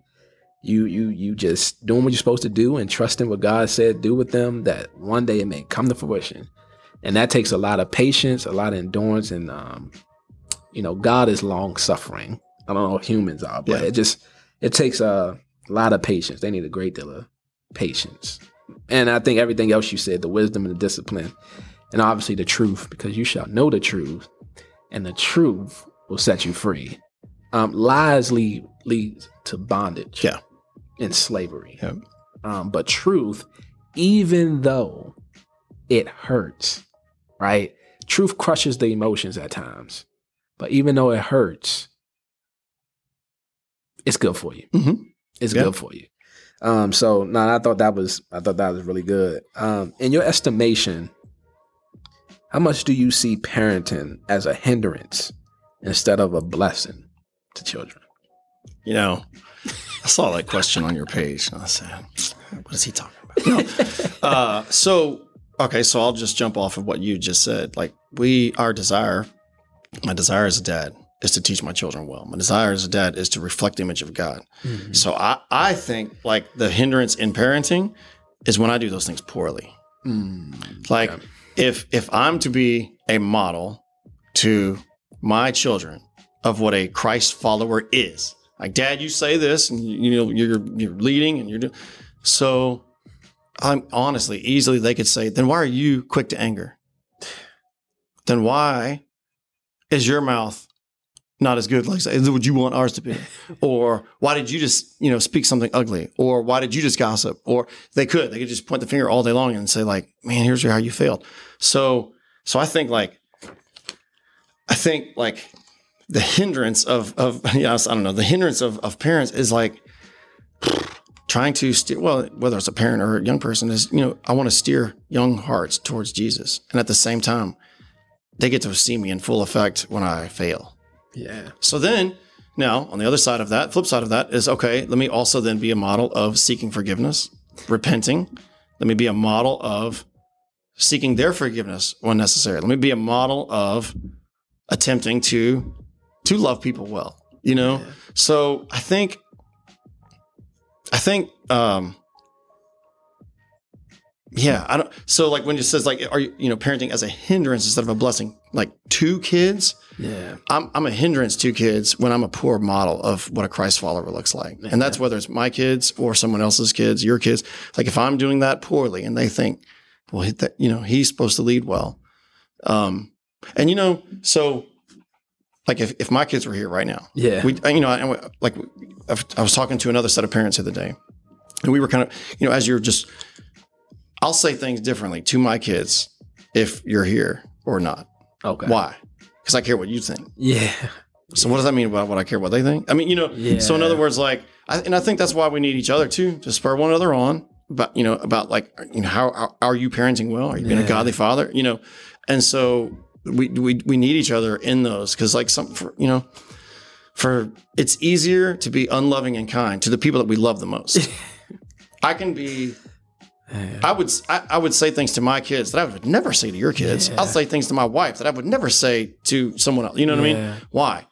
You you you just doing what you're supposed to do and trusting what God said do with them, that one day it may come to fruition. And that takes a lot of patience, a lot of endurance, and um, you know, God is long suffering. I don't know if humans are, but yeah. it just it takes a lot of patience. They need a great deal of patience. And I think everything else you said, the wisdom and the discipline, and obviously the truth, because you shall know the truth, and the truth will set you free. Um, lies lead, lead to bondage. Yeah. And slavery. Yep. Um, but truth, even though it hurts, right? Truth crushes the emotions at times, but even though it hurts, it's good for you. Mm-hmm. It's yeah. good for you. Um, so no, I thought that was, I thought that was really good. Um, in your estimation, how much do you see parenting as a hindrance instead of a blessing to children? You know, I saw that question on your page and I said, what is he talking about? No. Uh, so, okay. So I'll just jump off of what you just said. Like we, our desire, my desire as a dad is to teach my children well. My desire as a dad is to reflect the image of God. Mm-hmm. So I, I think like the hindrance in parenting is when I do those things poorly. Mm, like yeah. if, if I'm to be a model to my children of what a Christ follower is, like, Dad, you say this, and you know you're you're leading, and you're doing. So, I'm honestly, easily they could say, then why are you quick to anger? Then why is your mouth not as good? Like, would you want ours to be? Or why did you just you know speak something ugly? Or why did you just gossip? Or they could they could just point the finger all day long and say like, man, here's how you failed. So so I think like I think like. The hindrance of, of yes, I don't know, the hindrance of, of parents is like trying to steer, well, whether it's a parent or a young person is, you know, I want to steer young hearts towards Jesus. And at the same time, they get to see me in full effect when I fail. Yeah. So then now on the other side of that, flip side of that is, okay, let me also then be a model of seeking forgiveness, repenting. Let me be a model of seeking their forgiveness when necessary. Let me be a model of attempting to to love people well, you know? Yeah. So I think, I think, um, yeah, I don't, so like when it says like, are you, you know, parenting as a hindrance instead of a blessing, like two kids, yeah, I'm, I'm a hindrance to kids when I'm a poor model of what a Christ follower looks like. Yeah. And that's whether it's my kids or someone else's kids, your kids. Like if I'm doing that poorly and they think, well, that, you know, he's supposed to lead well. Um, and you know, so Like if, if my kids were here right now, yeah, we, you know, I, like I was talking to another set of parents the other day, and we were kind of, you know, as you're just, I'll say things differently to my kids if you're here or not. Okay. Why? Because I care what you think. Yeah. So what does that mean about what I care what they think? I mean, you know, yeah. So in other words, like, I, and I think that's why we need each other too, to spur one another on, but you know, about like, you know, how, how are you parenting well? Are you being yeah. a godly father? You know? And so we, we, we need each other in those. Cause like some, for, you know, for it's easier to be unloving and kind to the people that we love the most. I can be, I would I, I would say things to my kids that I would never say to your kids. Yeah. I'll say things to my wife that I would never say to someone else. You know what yeah. I mean? Why?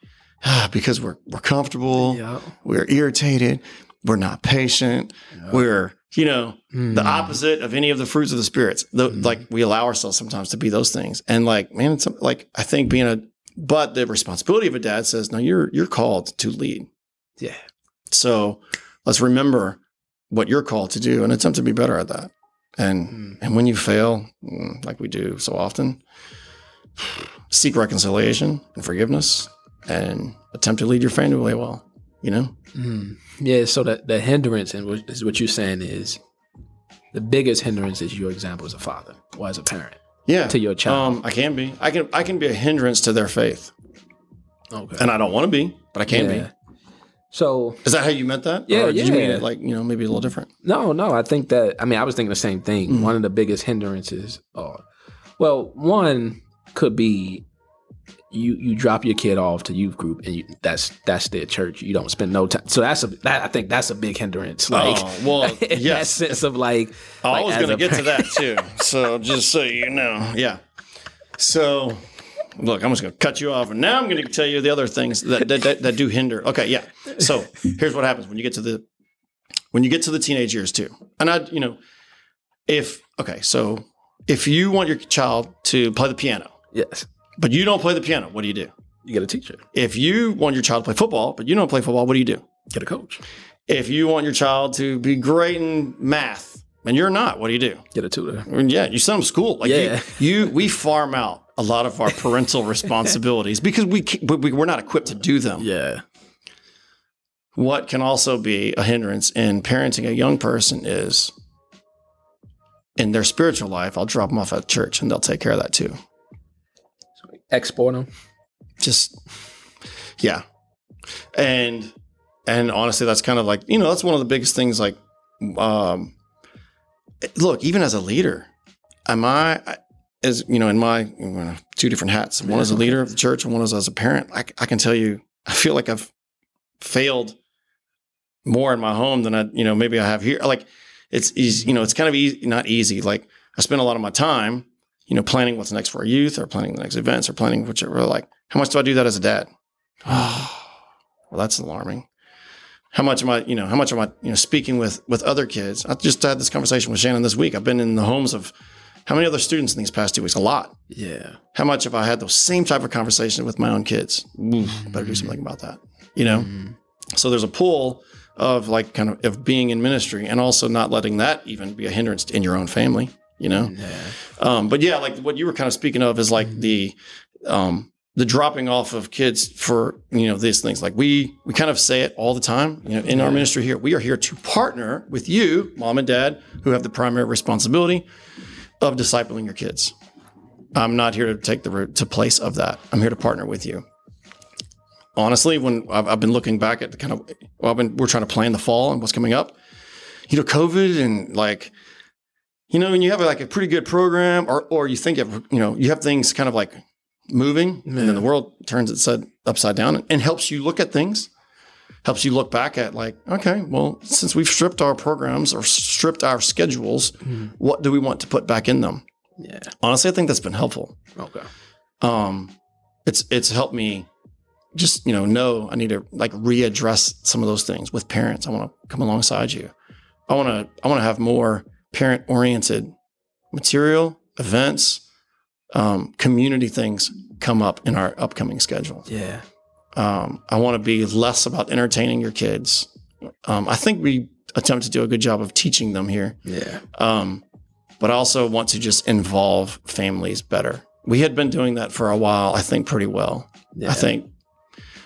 Because we're we're comfortable. Yeah. We're irritated. We're not patient. Yeah. We're, you know, mm. the opposite of any of the fruits of the spirits. The, mm. Like we allow ourselves sometimes to be those things. And like, man, it's like I think being a but the responsibility of a dad says, no, you're you're called to lead. Yeah. So let's remember what you're called to do and attempt to be better at that. And mm. and when you fail, like we do so often, seek reconciliation and forgiveness and attempt to lead your family well, you know? Mm. Yeah, so the, the hindrance, and what, is what you're saying is the biggest hindrance is your example as a father or as a parent yeah. to your child. Um, I can be. I can I can be a hindrance to their faith. Okay. And I don't want to be, but I can yeah. be. So is that how you meant that? Yeah, or did yeah. you mean it like, you know, maybe a little different? No, no. I think that, I mean, I was thinking the same thing. Mm-hmm. One of the biggest hindrances are, well, one could be you you drop your kid off to youth group and you, that's that's their church. You don't spend no time. So that's a, that, I think that's a big hindrance. Like, oh, well, yes. That sense of like. I like was going to get parent. to that too. So just so you know. Yeah. So look, I'm just going to cut you off, and now I'm going to tell you the other things that that, that that do hinder. Okay, yeah. So here's what happens when you get to the when you get to the teenage years too. And I, you know, if okay, so if you want your child to play the piano, yes, but you don't play the piano, what do you do? You get a teacher. If you want your child to play football, but you don't play football, what do you do? Get a coach. If you want your child to be great in math and you're not, what do you do? Get a tutor. I mean, yeah, you send them to school. Like yeah, you, you we farm out a lot of our parental responsibilities because we, we, we're not equipped to do them. Yeah. What can also be a hindrance in parenting a young person is in their spiritual life, I'll drop them off at church and they'll take care of that too. So export them? Just, yeah. And, and honestly, that's kind of like, you know, that's one of the biggest things like, um, look, even as a leader, am I... I As you know, in my you know, two different hats, one as a leader of the church and one as, as a parent, I, I can tell you, I feel like I've failed more in my home than I, you know, maybe I have here. Like it's easy, you know, it's kind of easy, not easy. Like I spend a lot of my time, you know, planning what's next for our youth or planning the next events or planning whichever. Like how much do I do that as a dad? Oh, well, that's alarming. How much am I, you know, how much am I, you know, speaking with, with other kids? I just had this conversation with Shannon this week. I've been in the homes of how many other students in these past two weeks? A lot. Yeah. How much have I had those same type of conversations with my own kids? Oof, better do something about that, you know? Mm-hmm. So there's a pull of like kind of, of being in ministry and also not letting that even be a hindrance in your own family, you know? Yeah. Um, but yeah, like what you were kind of speaking of is like mm-hmm. the, um, the dropping off of kids for, you know, these things. Like we, we kind of say it all the time, you know, in yeah. our ministry here, we are here to partner with you, mom and dad, who have the primary responsibility of discipling your kids. I'm not here to take the route to place of that. I'm here to partner with you. Honestly, when I've, I've been looking back at the kind of, well, I've been, we're trying to plan the fall and what's coming up, you know, COVID and like, you know, when you have like a pretty good program or, or you think of, you know, you have things kind of like moving yeah. and then the world turns it upside down and, and helps you look at things, helps you look back at like, okay, well, since we've stripped our programs or stripped our schedules, mm-hmm. what do we want to put back in them? Yeah. Honestly, I think that's been helpful. Okay. Um, it's, it's helped me just, you know, know I need to like readdress some of those things with parents. I want to come alongside you. I want to, I want to have more parent oriented material, events, um, community things come up in our upcoming schedule. Yeah. Um, I want to be less about entertaining your kids. Um, I think we attempt to do a good job of teaching them here. Yeah. Um, but I also want to just involve families better. We had been doing that for a while, I think, pretty well. Yeah. I think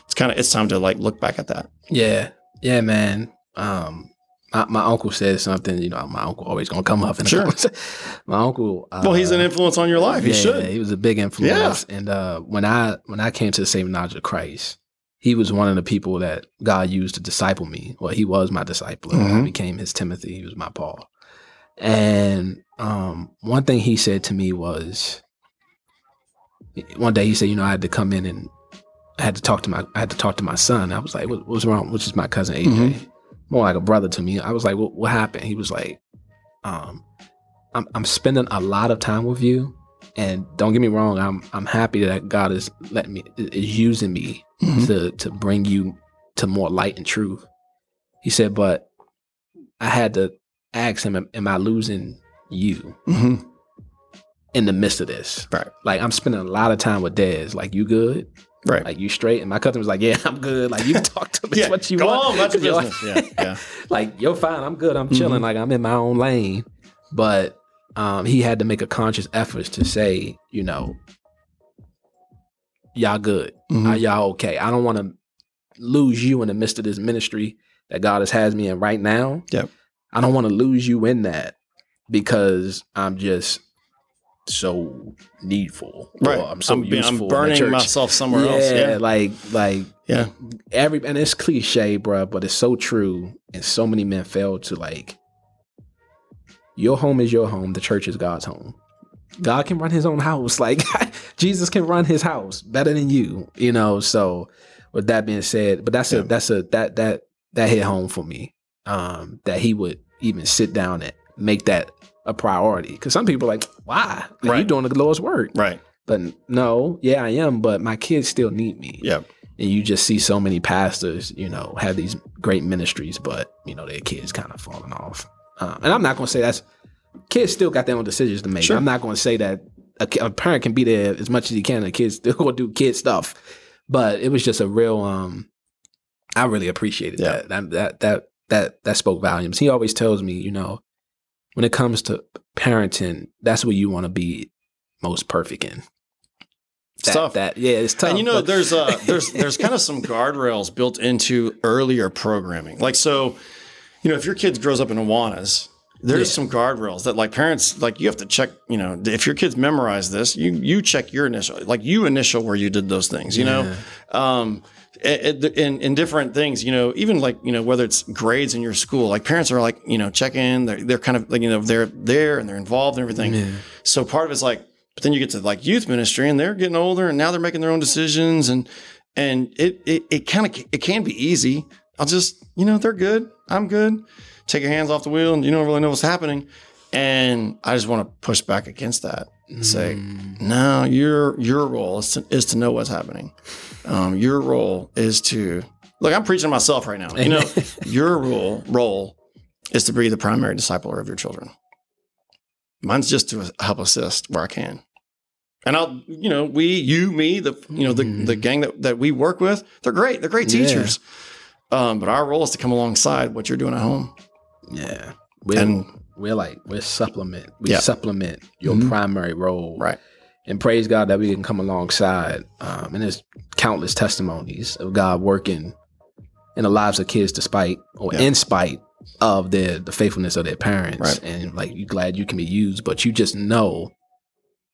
it's kind of, it's time to like look back at that. Yeah. Yeah, man. Um, My, my uncle said something, you know, my uncle always going to come up. And sure. My uncle. Uh, well, he's an influence on your life. He yeah, should. He was a big influence. Yeah. And uh, when I when I came to the saving knowledge of Christ, he was one of the people that God used to disciple me. Well, he was my disciple. Mm-hmm. I became his Timothy. He was my Paul. And um, one thing he said to me was, one day he said, you know, I had to come in and I had to talk to my, I had to talk to my son. I was like, what, what's wrong? Which is my cousin, A J. Mm-hmm. More like a brother to me. I was like, what, what happened? He was like, um, I'm, I'm spending a lot of time with you. And don't get me wrong, I'm I'm happy that God is letting me, is using me mm-hmm. to, to bring you to more light and truth. He said, but I had to ask him, am, am I losing you mm-hmm. in the midst of this? Right. Like, I'm spending a lot of time with Dez. Like, you good? Right. Like, you straight? And my cousin was like, yeah, I'm good. Like, you talk to me. yeah. What you Go want. On, your business. Yeah. Yeah. Like, you're fine. I'm good. I'm mm-hmm. chilling. Like, I'm in my own lane. But um, he had to make a conscious effort to say, you know, y'all good. Mm-hmm. Are y'all okay? I don't want to lose you in the midst of this ministry that God has has me in right now. Yep. I don't want to lose you in that because I'm just so needful. Right. Or I'm so I'm, useful I'm burning myself somewhere yeah, else. Yeah. Like, like, yeah. Every, and it's cliche, bro, but it's so true. And so many men fail to like, your home is your home. The church is God's home. God can run his own house. Like, Jesus can run his house better than you, you know? So with that being said, but that's yeah. a, that's a, that, that, that hit home for me. Um, that he would even sit down and make that a priority, because some people are like, why? Like, right. You're doing the Lord's work. Right. But no, yeah, I am, but my kids still need me. Yeah. And you just see so many pastors, you know, have these great ministries, but, you know, their kids kind of falling off. Um, and I'm not going to say that's, kids still got their own decisions to make. Sure. I'm not going to say that a, a parent can be there as much as he can, and the kids still going to do kid stuff. But it was just a real, um, I really appreciated yeah. that. that. That, that, that, that spoke volumes. He always tells me, you know, when it comes to parenting, that's what you want to be most perfect in. That, it's tough. That, yeah, it's tough. And you know, but- there's uh, there's there's kind of some guardrails built into earlier programming. Like, so, you know, if your kid grows up in Awanas, there's yeah. some guardrails that like parents, like you have to check, you know, if your kids memorize this, you you check your initial, like you initial where you did those things, you yeah. know? Um In, in different things, you know, even like, you know, whether it's grades in your school, like parents are like, you know, check in, they're, they're kind of like, you know, they're there and they're involved and everything. Yeah. So part of it's like, but then you get to like youth ministry and they're getting older and now they're making their own decisions. And, and it, it, it kind of, it can be easy. I'll just, you know, they're good. I'm good. Take your hands off the wheel and you don't really know what's happening. And I just want to push back against that and say, mm. no, your, your role is to, is to know what's happening. Um, your role is to look, I'm preaching to myself right now. You know, your role role is to be the primary discipler of your children. Mine's just to help assist where I can. And I'll, you know, we, you, me, the, you know, the, mm. the gang that, that we work with, they're great. They're great teachers. Yeah. Um, but our role is to come alongside what you're doing at home. Yeah. We're, and we're like, we're supplement, we yeah. supplement your mm-hmm. primary role. Right. And praise God that we can come alongside. Um, and there's countless testimonies of God working in the lives of kids despite or yeah. in spite of their, the faithfulness of their parents. Right. And like, you're glad you can be used, but you just know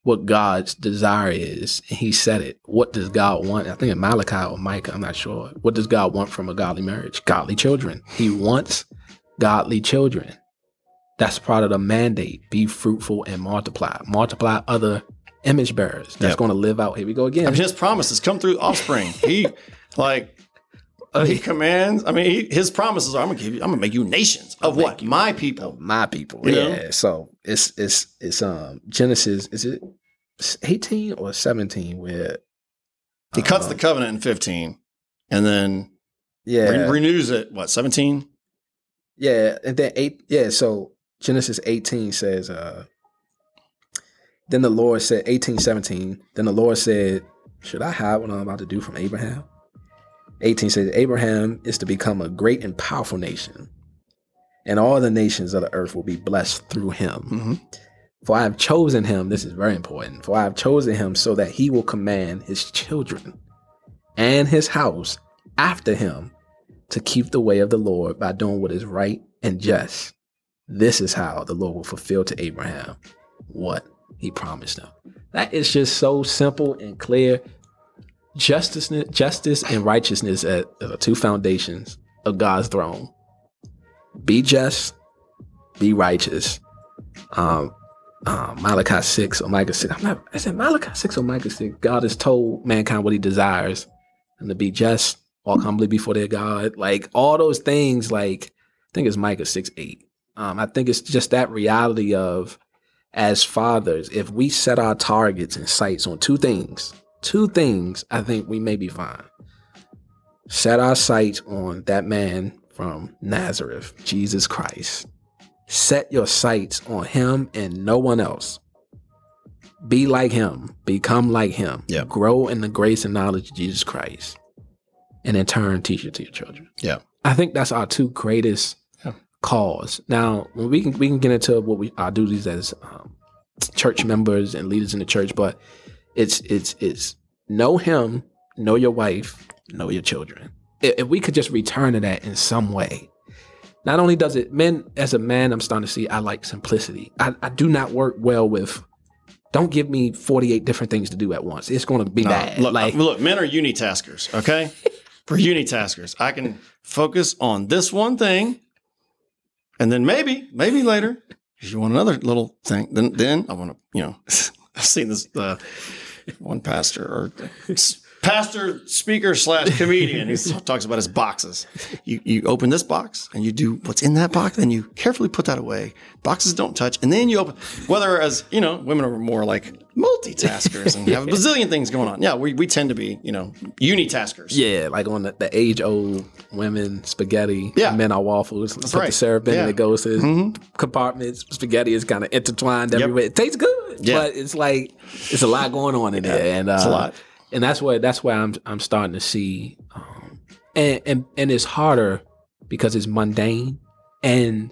what God's desire is. And he said it. What does God want? I think in Malachi or Micah, I'm not sure. What does God want from a godly marriage? Godly children. He wants godly children. That's part of the mandate. Be fruitful and multiply. Multiply other image bearers that's yep. going to live out. Here we go again. I mean, his promises come through offspring. He like uh, he commands. I mean, he, his promises are, I'm gonna give you. I'm gonna make you nations of I'll what you, my people, my people. You yeah. know? So it's it's it's um Genesis. Is it eighteen or seventeen? Where he cuts um, the covenant in fifteen, and then yeah re- renews it. What seventeen? Yeah, and then eight. Yeah, so Genesis eighteen says uh. Then the Lord said, eighteen seventeen, then the Lord said, should I hide what I'm about to do from Abraham? eighteen says, Abraham is to become a great and powerful nation, and all the nations of the earth will be blessed through him. Mm-hmm. For I have chosen him, this is very important, for I have chosen him so that he will command his children and his house after him to keep the way of the Lord by doing what is right and just. This is how the Lord will fulfill to Abraham what he promised him. That is just so simple and clear. Justice, justice and righteousness are two foundations of God's throne. Be just, be righteous. Um, um, Malachi six or Micah six. I'm not, I said Malachi six or Micah six. God has told mankind what he desires, and to be just, walk humbly before their God. Like all those things, like I think it's Micah six, eight. Um, I think it's just that reality of, as fathers, if we set our targets and sights on two things, two things, I think we may be fine. Set our sights on that man from Nazareth, Jesus Christ. Set your sights on him and no one else. Be like him. Become like him. Yeah. Grow in the grace and knowledge of Jesus Christ. And in turn, teach it to your children. Yeah. I think that's our two greatest yeah. calls. Now, we can we can get into what we our duties as um, church members and leaders in the church, but it's it's it's know him, know your wife, know your children. If we could just return to that in some way. Not only does it, men, as a man, I'm starting to see, I like simplicity. I, I do not work well with, don't give me forty-eight different things to do at once. It's going to be no, bad. Look, like, look, men are unitaskers, okay? We're unitaskers. I can focus on this one thing, and then maybe, maybe later, if you want another little thing, then then I want to, you know, I've seen this uh, one pastor or pastor, speaker slash comedian who talks about his boxes. You you open this box and you do what's in that box, and you carefully put that away. Boxes don't touch, and then you open. Whether as you know, women are more like multitaskers and have a bazillion things going on. Yeah, we we tend to be you know unitaskers. Yeah, like on the, the age old women spaghetti. Yeah. Men are waffles. That's put right. The syrup in yeah. and it goes to mm-hmm. compartments. Spaghetti is kind of intertwined yep. everywhere. It tastes good, yeah. but it's like it's a lot going on in yeah. there, and uh, it's a lot. And that's why that's why I'm I'm starting to see, um, and, and and it's harder because it's mundane, and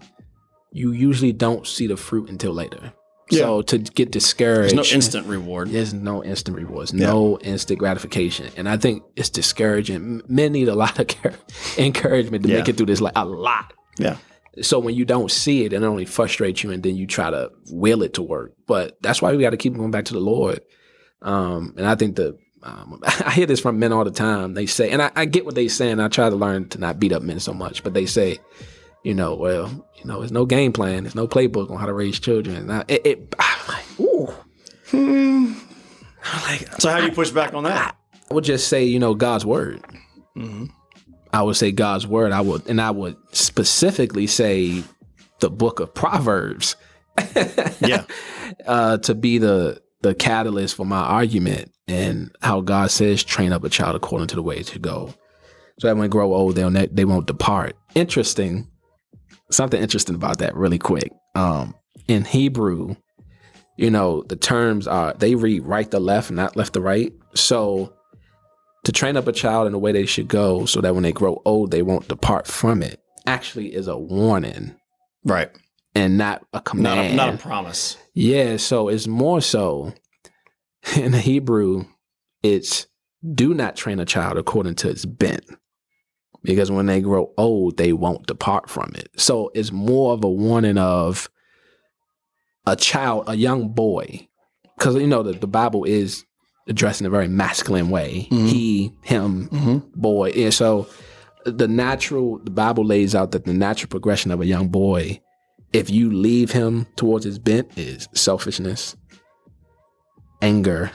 you usually don't see the fruit until later. Yeah. So to get discouraged, there's no instant reward. There's no instant rewards, yeah. no instant gratification, and I think it's discouraging. Men need a lot of care, encouragement to yeah. make it through this, like a lot. Yeah. So when you don't see it, it only frustrates you, and then you try to will it to work. But that's why we got to keep going back to the Lord, um, and I think the. Um, I hear this from men all the time. They say, and I, I get what they're saying. I try to learn to not beat up men so much, but they say, you know, well, you know, there's no game plan. There's no playbook on how to raise children. And I, it, it, I'm like, ooh. Hmm. I'm like, so how do you push back on that? I would just say, you know, God's word. Mm-hmm. I would say God's word. I would, and I would specifically say the book of Proverbs. yeah. Uh, to be the, the catalyst for my argument, and how God says, train up a child according to the way it should go. So that when they grow old, they'll ne- they won't depart. Interesting. Something interesting about that really quick. Um, in Hebrew, you know, the terms are, they read right to left, not left to right. So to train up a child in the way they should go so that when they grow old, they won't depart from it actually is a warning. Right. And not a command. Not a, not a promise. Yeah, so it's more so, in the Hebrew, it's do not train a child according to its bent, because when they grow old, they won't depart from it. So it's more of a warning of a child, a young boy, because, you know, the, the Bible is addressed in a very masculine way. Mm-hmm. He, him, mm-hmm. boy. And so the natural, the Bible lays out that the natural progression of a young boy, if you leave him towards his bent, is selfishness, anger,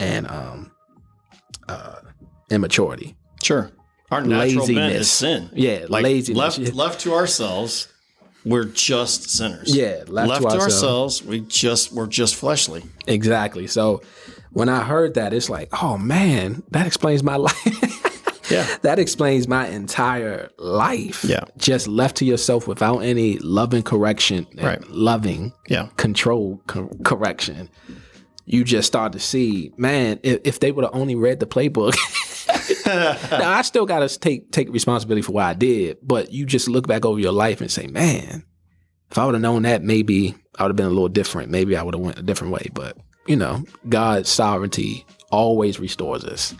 and um, uh, immaturity. Sure. Our natural bent is sin. Yeah, like laziness. Left, left to ourselves, we're just sinners. Yeah, left, left to, to ourselves, ourselves, we just we're just fleshly. Exactly. So when I heard that, it's like, oh man, that explains my life. Yeah. That explains my entire life. Yeah. Just left to yourself without any loving correction, and right. loving yeah. control co- correction. You just start to see, man, if, if they would have only read the playbook. Now, I still got to take take responsibility for what I did, but you just look back over your life and say, man, if I would have known that, maybe I would have been a little different. Maybe I would have went a different way. But, you know, God's sovereignty always restores us.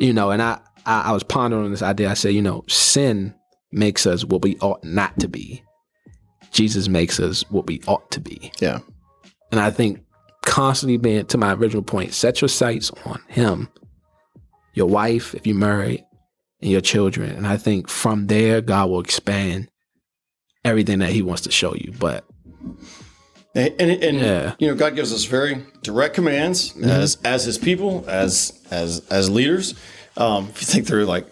you know, and I, I, I was pondering on this idea. I said, you know, sin makes us what we ought not to be. Jesus makes us what we ought to be. Yeah. And I think constantly being, to my original point, set your sights on him, your wife, if you're married, and your children. And I think from there, God will expand everything that he wants to show you. But And, and, and yeah. you know, God gives us very direct commands mm-hmm. as as his people, as as as leaders. Um, if you think through, like,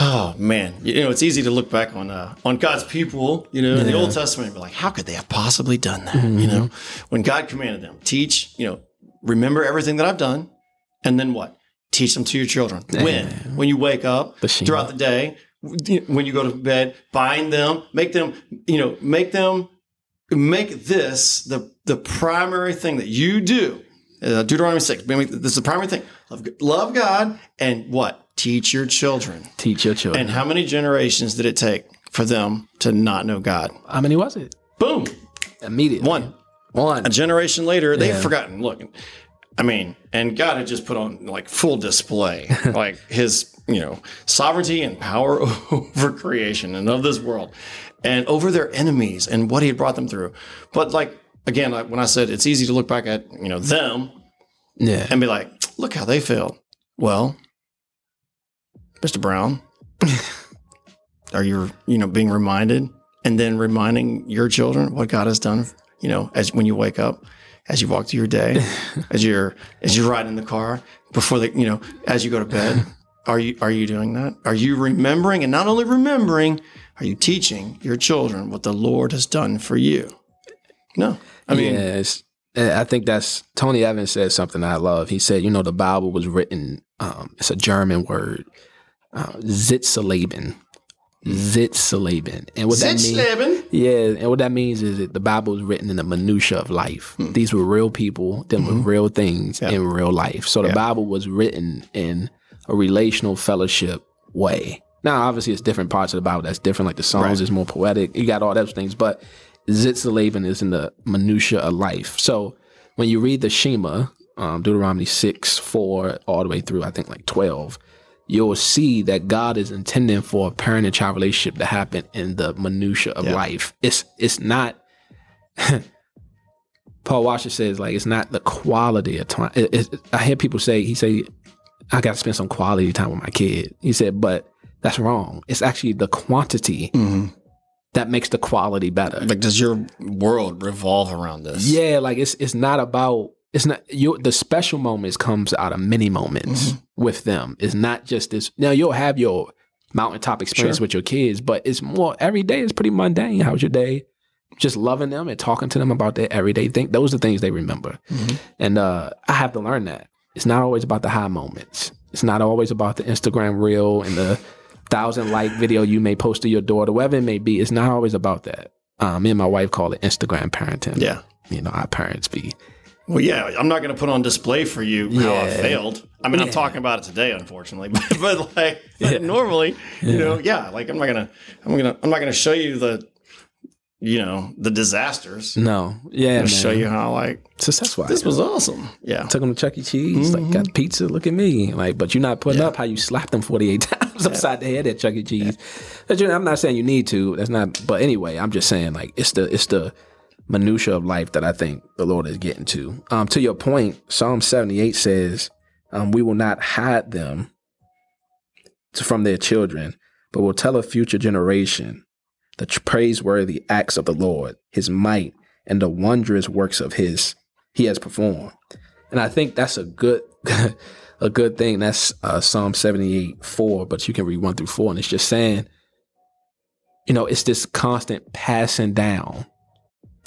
oh, man, you know, it's easy to look back on uh, on God's people, you know, yeah. in the Old Testament and be like, how could they have possibly done that? Mm-hmm. You know, when God commanded them, teach, you know, remember everything that I've done. And then what? Teach them to your children. Damn. When? When you wake up, the throughout the day, when you go to bed, bind them, make them, you know, make them. Make this the, the primary thing that you do. Uh, Deuteronomy six. This is the primary thing. Love, love God and what? Teach your children. Teach your children. And how many generations did it take for them to not know God? How many was it? Boom. Immediately. One. One. A generation later, they've yeah. forgotten. Look, I mean, and God had just put on like full display, like his, you know, sovereignty and power over creation and of this world. And over their enemies and what he had brought them through. But like, again, like when I said it's easy to look back at, you know, them yeah. and be like, look how they failed. Well, Mister Brown, are you, you know, being reminded and then reminding your children what God has done, you know, as when you wake up, as you walk through your day, as you're, as you're riding in the car before the, you know, as you go to bed, are you, are you doing that? Are you remembering? And not only remembering, are you teaching your children what the Lord has done for you? No. I mean, yes. I think that's Tony Evans said something I love. He said, you know, the Bible was written, um, it's a German word, uh, Sitzleben. Sitzleben. And what that means, yeah, and what that means is that the Bible was written in the minutia of life. Hmm. These were real people, them mm-hmm. were real things yep. in real life. So the yep. Bible was written in a relational fellowship way. Now, obviously, it's different parts of the Bible that's different. Like the Psalms right. is more poetic. You got all those things. But Sitzleben is in the minutia of life. So when you read the Shema, um, Deuteronomy six, four, all the way through, I think like twelve, you'll see that God is intending for a parent and child relationship to happen in the minutia of yeah. life. It's it's not, Paul Washer says, like, it's not the quality of time. It, it, I hear people say, he say, I got to spend some quality time with my kid. He said, but that's wrong. It's actually the quantity mm-hmm. that makes the quality better. Like, does your world revolve around this? Yeah, like it's it's not about it's not your the special moments comes out of many moments mm-hmm. with them. It's not just this. Now you'll have your mountaintop experience sure. with your kids, but it's more every day is pretty mundane. How's your day? Just loving them and talking to them about their everyday thing. Those are the things they remember, mm-hmm. and uh, I have to learn that it's not always about the high moments. It's not always about the Instagram reel and the thousand like video you may post to your daughter, whatever it may be. It's not always about that. Um, me and my wife call it Instagram parenting. Yeah. You know, our parents be. Well, yeah, I'm not going to put on display for you yeah. how I failed. I mean, yeah. I'm talking about it today, unfortunately, but, but like yeah. normally, yeah. you know, yeah, like I'm not going to, I'm going to, I'm not going to show you the, you know, the disasters. No. Yeah. I'm show you how like successful. This was awesome. Yeah. Took them to Chuck E. Cheese, mm-hmm. like got pizza. Look at me. Like, but you're not putting yeah. up how you slapped them forty-eight times yeah. upside the head at Chuck E. Cheese. Yeah. But, you know, I'm not saying you need to, that's not, but anyway, I'm just saying like, it's the, it's the minutia of life that I think the Lord is getting to. Um, to your point, Psalm seventy-eight says, um, we will not hide them from their children, but will tell a future generation the praiseworthy acts of the Lord, his might, and the wondrous works of his he has performed. And I think that's a good a good thing. That's uh, Psalm seventy-eight, four, but you can read one through four, and it's just saying, you know, it's this constant passing down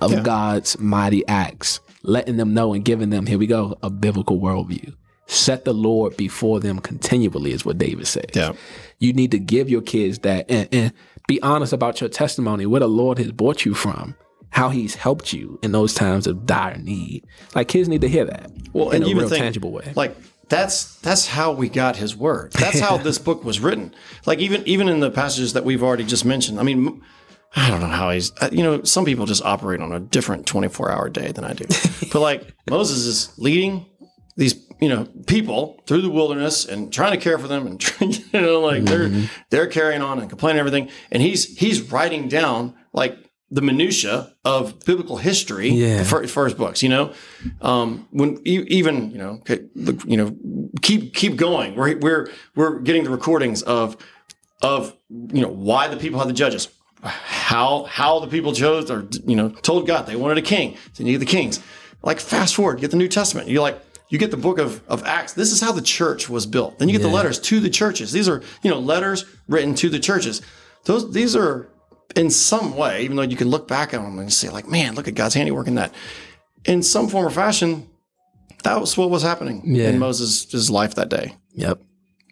of yeah. God's mighty acts, letting them know and giving them, here we go, a biblical worldview. Set the Lord before them continually is what David says. Yeah. You need to give your kids that and, and be honest about your testimony, where the Lord has brought you from, how he's helped you in those times of dire need. Like kids need to hear that well, in and a even real think, tangible way. Like that's that's how we got his word. That's how this book was written. Like even even in the passages that we've already just mentioned, I mean, I don't know how he's, you know, some people just operate on a different twenty-four hour day than I do. But like Moses is leading these you know, people through the wilderness and trying to care for them, and you know, like mm-hmm. they're they're carrying on and complaining and everything. And he's he's writing down like the minutia of biblical history, yeah. the first, first books, you know, um, when even, you know, you know, keep, keep going. We're, we're, we're getting the recordings of, of, you know, why the people had the judges, how, how the people chose or, you know, told God they wanted a king. So you get the kings, like fast forward, get the New Testament. You're like, you get the book of, of Acts. This is how the church was built. Then you get yeah. the letters to the churches. These are, you know, letters written to the churches. Those, these are, in some way, even though you can look back at them and say, like, man, look at God's handiwork in that. In some form or fashion, that was what was happening yeah. in Moses' life that day. Yep.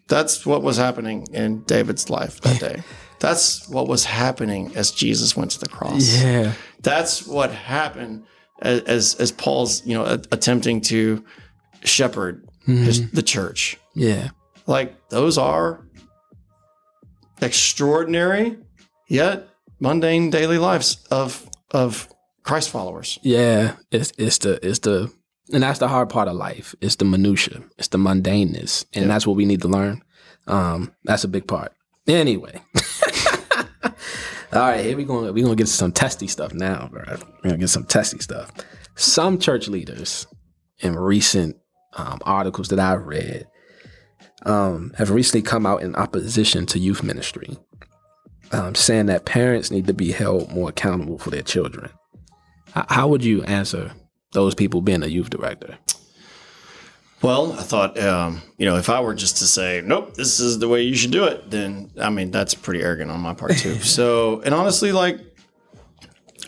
That's what was happening in David's life that day. That's what was happening as Jesus went to the cross. Yeah. That's what happened as as, as Paul's, you know, a, attempting to shepherd mm-hmm. his, the church. Yeah. Like, those are extraordinary, yet mundane daily lives of of Christ followers. Yeah, it's it's the it's the and that's the hard part of life. It's the minutia. It's the mundaneness, and yeah. that's what we need to learn. Um, that's a big part. Anyway, all right, here we going. We're gonna get some testy stuff now, bro. We're gonna get some testy stuff. Some church leaders in recent um, articles that I've read um, have recently come out in opposition to youth ministry. Um, saying that parents need to be held more accountable for their children. H- how would you answer those people being a youth director? Well, I thought, um, you know, if I were just to say, nope, this is the way you should do it, then, I mean, that's pretty arrogant on my part too. So, and honestly, like,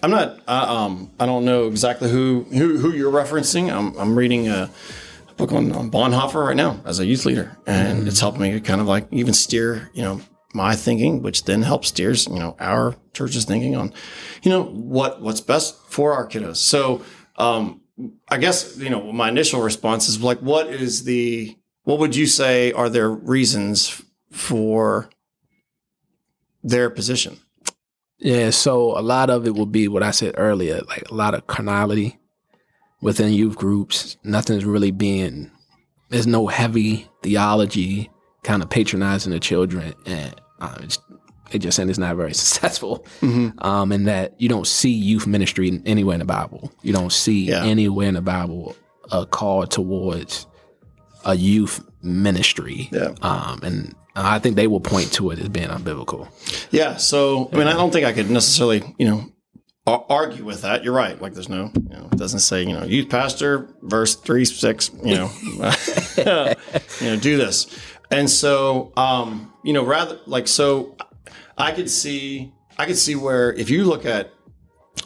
I'm not, I, um, I don't know exactly who, who, who you're referencing. I'm, I'm reading a book on, on Bonhoeffer right now as a youth leader, and mm-hmm. it's helped me kind of like even steer, you know, my thinking, which then helps steers, you know, our church's thinking on, you know, what, what's best for our kiddos. So, um, I guess, you know, my initial response is like, what is the, what would you say are their reasons for their position? Yeah. So a lot of it will be what I said earlier, like a lot of carnality within youth groups. Nothing's really being, there's no heavy theology kind of patronizing the children, and Uh, it's, they just said it's not very successful, mm-hmm. um, and that you don't see youth ministry anywhere in the Bible. You don't see yeah. anywhere in the Bible a call towards a youth ministry, yeah. um, and I think they will point to it as being unbiblical. Yeah. So I mean, I don't think I could necessarily, you know, argue with that. You're right. Like, there's no, you know, it doesn't say, you know, youth pastor verse three six, you know, you know, do this. And so, um, you know, rather like, so I could see, I could see where if you look at,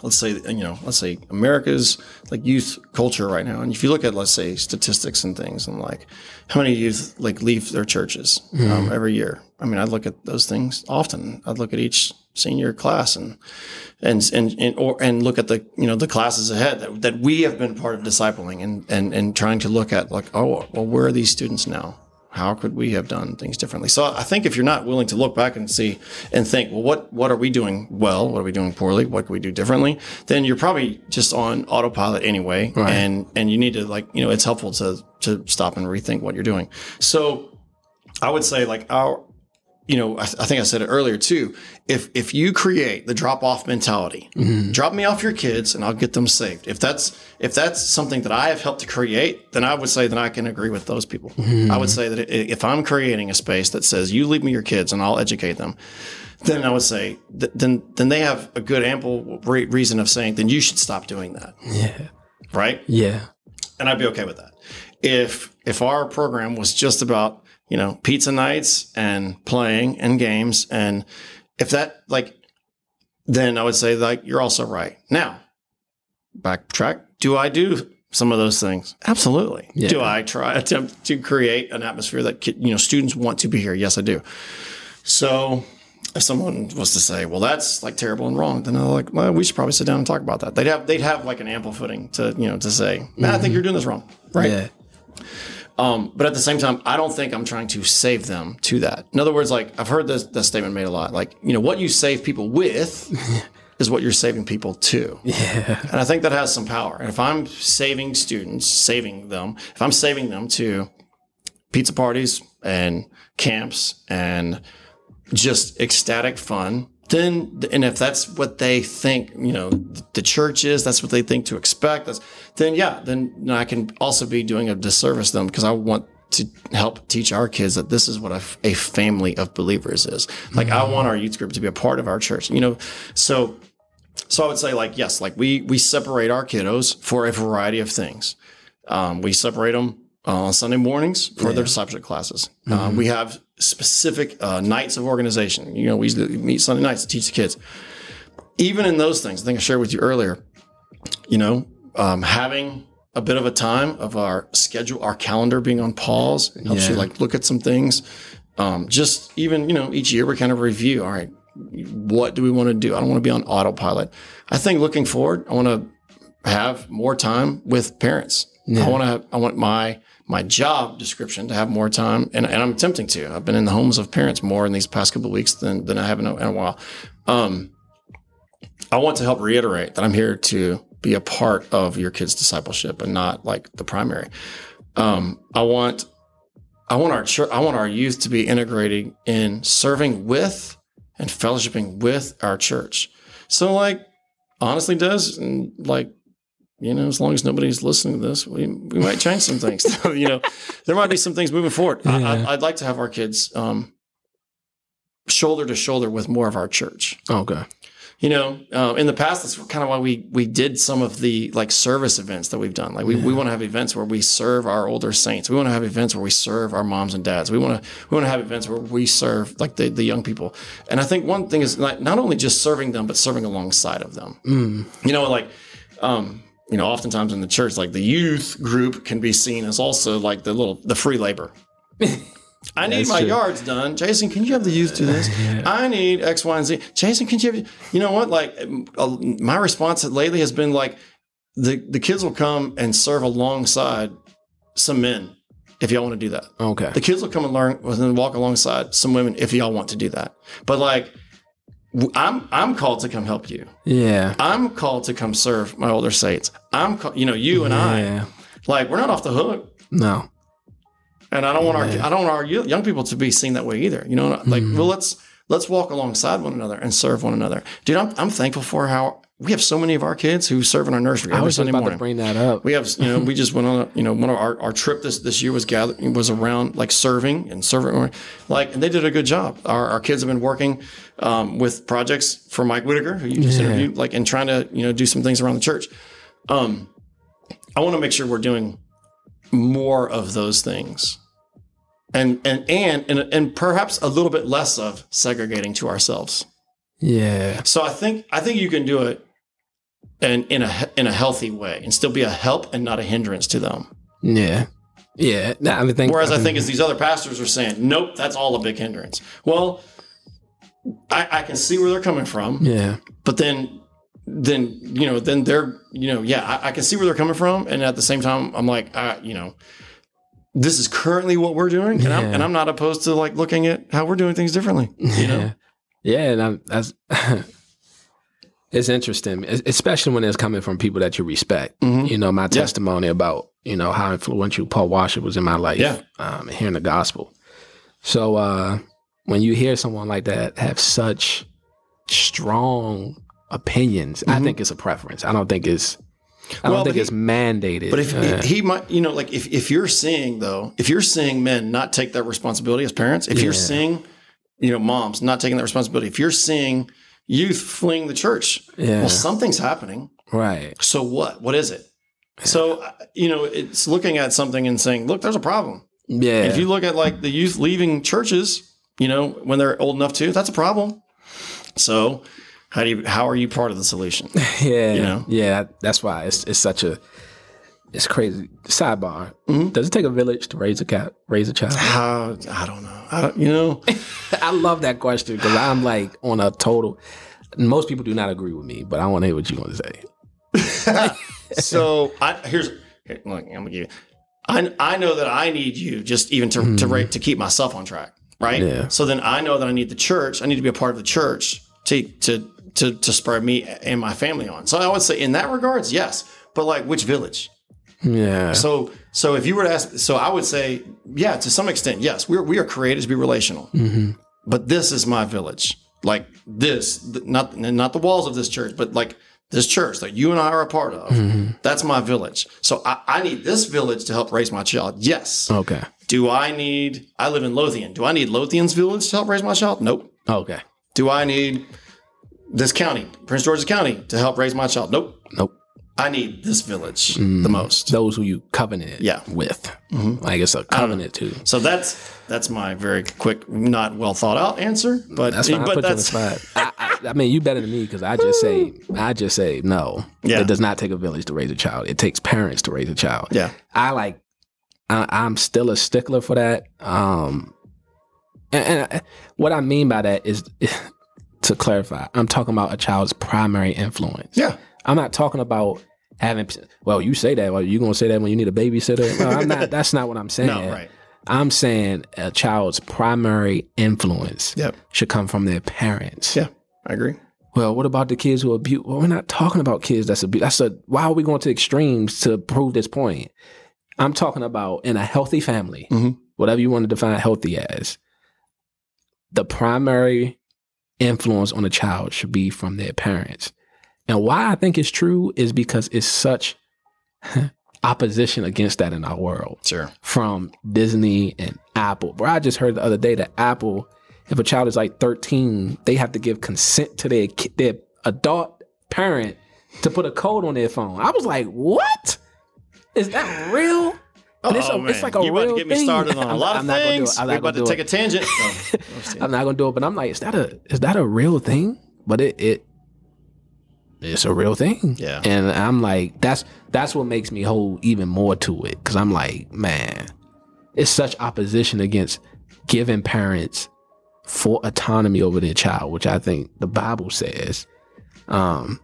let's say, you know, let's say America's like youth culture right now. And if you look at, let's say, statistics and things and like how many youth like leave their churches mm. um, every year. I mean, I look at those things often. I'd look at each senior class and, and, and, and, or, and look at the, you know, the classes ahead that, that we have been part of discipling and, and, and trying to look at like, oh, well, where are these students now? How could we have done things differently? So I think if you're not willing to look back and see and think, well, what, what are we doing well? What are we doing poorly? What can we do differently? Then you're probably just on autopilot anyway. Right. And, and you need to like, you know, it's helpful to, to stop and rethink what you're doing. So I would say like our, you know, I, I think I said it earlier too. If, if you create the drop off mentality, mm-hmm. drop me off your kids and I'll get them saved. If that's, if that's something that I have helped to create, then I would say that I can agree with those people. Mm-hmm. I would say that if I'm creating a space that says you leave me your kids and I'll educate them, then I would say, th- then, then they have a good ample re- reason of saying, then you should stop doing that. Yeah. Right. Yeah. And I'd be okay with that. If, if our program was just about, you know, pizza nights and playing and games. And if that, like, then I would say, like, you're also right. Now, backtrack. Do I do some of those things? Absolutely. Yeah. Do I try attempt to create an atmosphere that, you know, students want to be here? Yes, I do. So if someone was to say, well, that's like terrible and wrong, then they're like, well, we should probably sit down and talk about that. They'd have, they'd have like an ample footing to, you know, to say, mm-hmm. I think you're doing this wrong. Right. Yeah. Um, but at the same time, I don't think I'm trying to save them to that. In other words, like I've heard this, this statement made a lot, like, you know, what you save people with is what you're saving people to. Yeah. And I think that has some power. And if I'm saving students, saving them, if I'm saving them to pizza parties and camps and just ecstatic fun, then, and if that's what they think, you know, the church is, that's what they think to expect, that's, then yeah, then I can also be doing a disservice to them, because I want to help teach our kids that this is what a, a family of believers is. Like, mm-hmm. I want our youth group to be a part of our church, you know? So, so I would say, like, yes, like we, we separate our kiddos for a variety of things. Um, we separate them on uh, Sunday mornings for yeah. their discipleship classes. Mm-hmm. Uh, we have specific uh, nights of organization. You know, we used to meet Sunday nights to teach the kids. Even in those things, I think I shared with you earlier, you know, um, having a bit of a time of our schedule, our calendar being on pause, helps yeah. you like look at some things. Um, just even, you know, each year we kind of review, all right, what do we want to do? I don't want to be on autopilot. I think looking forward, I want to have more time with parents. Yeah. I want to have, I want my, my job description to have more time. And, and I'm attempting to, I've been in the homes of parents more in these past couple of weeks than, than I have in a, in a while. Um, I want to help reiterate that I'm here to be a part of your kids' discipleship and not like the primary. Um, I want, I want our church, I want our youth to be integrating in serving with and fellowshipping with our church. So like, honestly, does and like, you know, as long as nobody's listening to this, we we might change some things. You know, there might be some things moving forward. Yeah. I, I'd like to have our kids um, shoulder to shoulder with more of our church. Okay. You know, um, in the past, that's kind of why we we did some of the like service events that we've done. Like we, yeah. we want to have events where we serve our older saints. We want to have events where we serve our moms and dads. We want to we want to have events where we serve like the, the young people. And I think one thing is not, not only just serving them, but serving alongside of them. Mm. You know, like. Um, You know, oftentimes in the church, like the youth group can be seen as also like the little, the free labor. I need my true. yards done. Jason, can you have the youth do this? Yeah. I need X, Y, and Z. Jason, can you have, you know what? Like uh, my response lately has been like the, the kids will come and serve alongside some men if y'all want to do that. Okay. The kids will come and learn and walk alongside some women if y'all want to do that. But like, I'm I'm called to come help you. Yeah. I'm called to come serve my older saints. I'm call, you know, you and yeah. I, like, we're not off the hook. No. And I don't want yeah. our I don't want our young people to be seen that way either. You know, like, mm-hmm. well, let's let's walk alongside one another and serve one another. Dude, I'm I'm thankful for how we have so many of our kids who serve in our nursery every Sunday morning. I was about to bring that up. We have, you know, we just went on a, you know, one of our, our trip this, this year was gathering, was around like serving and serving, like, and they did a good job. Our, our kids have been working um, with projects for Mike Whitaker, who you just yeah. interviewed, like, and trying to, you know, do some things around the church. Um, I want to make sure we're doing more of those things. And, and, and, and, and perhaps a little bit less of segregating to ourselves. Yeah. So I think, I think you can do it. And in a in a healthy way, and still be a help and not a hindrance to them. Yeah, yeah. No, I mean, think, Whereas I, mean, I think as these other pastors are saying, nope, that's all a big hindrance. Well, I, I can see where they're coming from. Yeah. But then, then you know, then they're you know, yeah, I, I can see where they're coming from, and at the same time, I'm like, I, you know, this is currently what we're doing, and yeah. I'm and I'm not opposed to like looking at how we're doing things differently. You yeah. know. Yeah, and I'm, that's. It's interesting, especially when it's coming from people that you respect. Mm-hmm. You know, my yeah. testimony about, you know, how influential Paul Washer was in my life, yeah. um, hearing the gospel. So uh, when you hear someone like that have such strong opinions, mm-hmm. I think it's a preference. I don't think it's, I well, don't think he, it's mandated. But if uh, he, he might, you know, like if, if you're seeing though, if you're seeing men not take that responsibility as parents, if yeah. you're seeing, you know, moms not taking that responsibility, if you're seeing youth fleeing the church. Yeah. Well, something's happening. Right. So what? What is it? Yeah. So, you know, it's looking at something and saying, look, there's a problem. Yeah. If you look at like the youth leaving churches, you know, when they're old enough to, that's a problem. So how do you, how are you part of the solution? Yeah. You know? Yeah. That's why it's it's such a, it's crazy. Sidebar. Mm-hmm. Does it take a village to raise a cat, raise a child? Uh, I don't know. I don't, you know, I love that question because I'm like on a total. Most people do not agree with me, but I want to hear what you want to say. So I, here's here, look. I'm gonna give you. I I know that I need you just even to mm. to rate, to keep myself on track, right? Yeah. So then I know that I need the church. I need to be a part of the church to to to, to spur me and my family on. So I would say in that regards, yes. But like, which village? Yeah. So so if you were to ask, so I would say, yeah, to some extent, yes. We're, we are created to be relational. Mm-hmm. But this is my village. Like this, not, not the walls of this church, but like this church that you and I are a part of. Mm-hmm. That's my village. So I, I need this village to help raise my child. Yes. Okay. Do I need, I live in Lothian. Do I need Lothian's village to help raise my child? Nope. Okay. Do I need this county, Prince George's County, to help raise my child? Nope. Nope. I need this village mm, the most. Those who you covenant yeah. with. Mm-hmm. I guess a covenant too. So that's that's my very quick, not well thought out answer. But that's fine. But I put that's, you on the spot. I, I, I mean, you better than me because I just say I just say no. Yeah. It does not take a village to raise a child. It takes parents to raise a child. Yeah. I like. I, I'm still a stickler for that. Um, and, and I, what I mean by that is, to clarify, I'm talking about a child's primary influence. Yeah. I'm not talking about having, well, you say that, well, you're going to say that when you need a babysitter. No, I'm not, that's not what I'm saying. No, right. I'm saying a child's primary influence yep. should come from their parents. Yeah, I agree. Well, what about the kids who abuse? Well, we're not talking about kids that's abuse. That's a, why are we going to extremes to prove this point? I'm talking about in a healthy family, mm-hmm. whatever you want to define healthy as, the primary influence on a child should be from their parents. And why I think it's true is because it's such opposition against that in our world. Sure. From Disney and Apple. Bro, I just heard the other day that Apple, if a child is like thirteen, they have to give consent to their, their adult parent to put a code on their phone. I was like, what? Is that real? And it's, a, it's like a you real thing. You're about to get me thing. started on a lot I'm, of I'm things. We're about to take it. a tangent. Oh, I'm not going to do it, but I'm like, is that a, is that a real thing? But it... it It's a real thing. Yeah. And I'm like, that's that's what makes me hold even more to it. Because I'm like, man, it's such opposition against giving parents full autonomy over their child, which I think the Bible says. Um,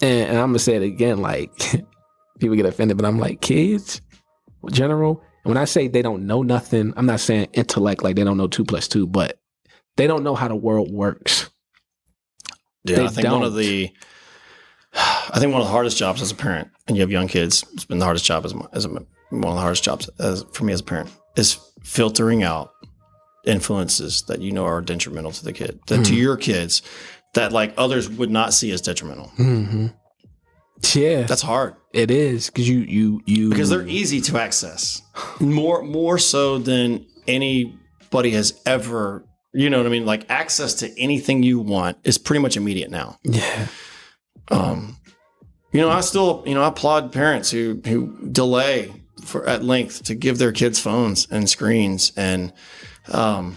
and, and I'm going to say it again, like, people get offended, but I'm like, kids, in general, when I say they don't know nothing, I'm not saying intellect, like they don't know two plus two, but they don't know how the world works. Yeah, they I think don't. one of the... I think one of the hardest jobs as a parent, and you have young kids, it's been the hardest job as, as a, one of the hardest jobs as, for me as a parent, is filtering out influences that you know are detrimental to the kid, that mm. to your kids, that like others would not see as detrimental. Mm-hmm. Yeah, that's hard. It is because you you you because they're easy to access more more so than anybody has ever. You know what I mean? Like access to anything you want is pretty much immediate now. Yeah. Um, you know, I still, you know, I applaud parents who, who delay for at length to give their kids phones and screens and, um,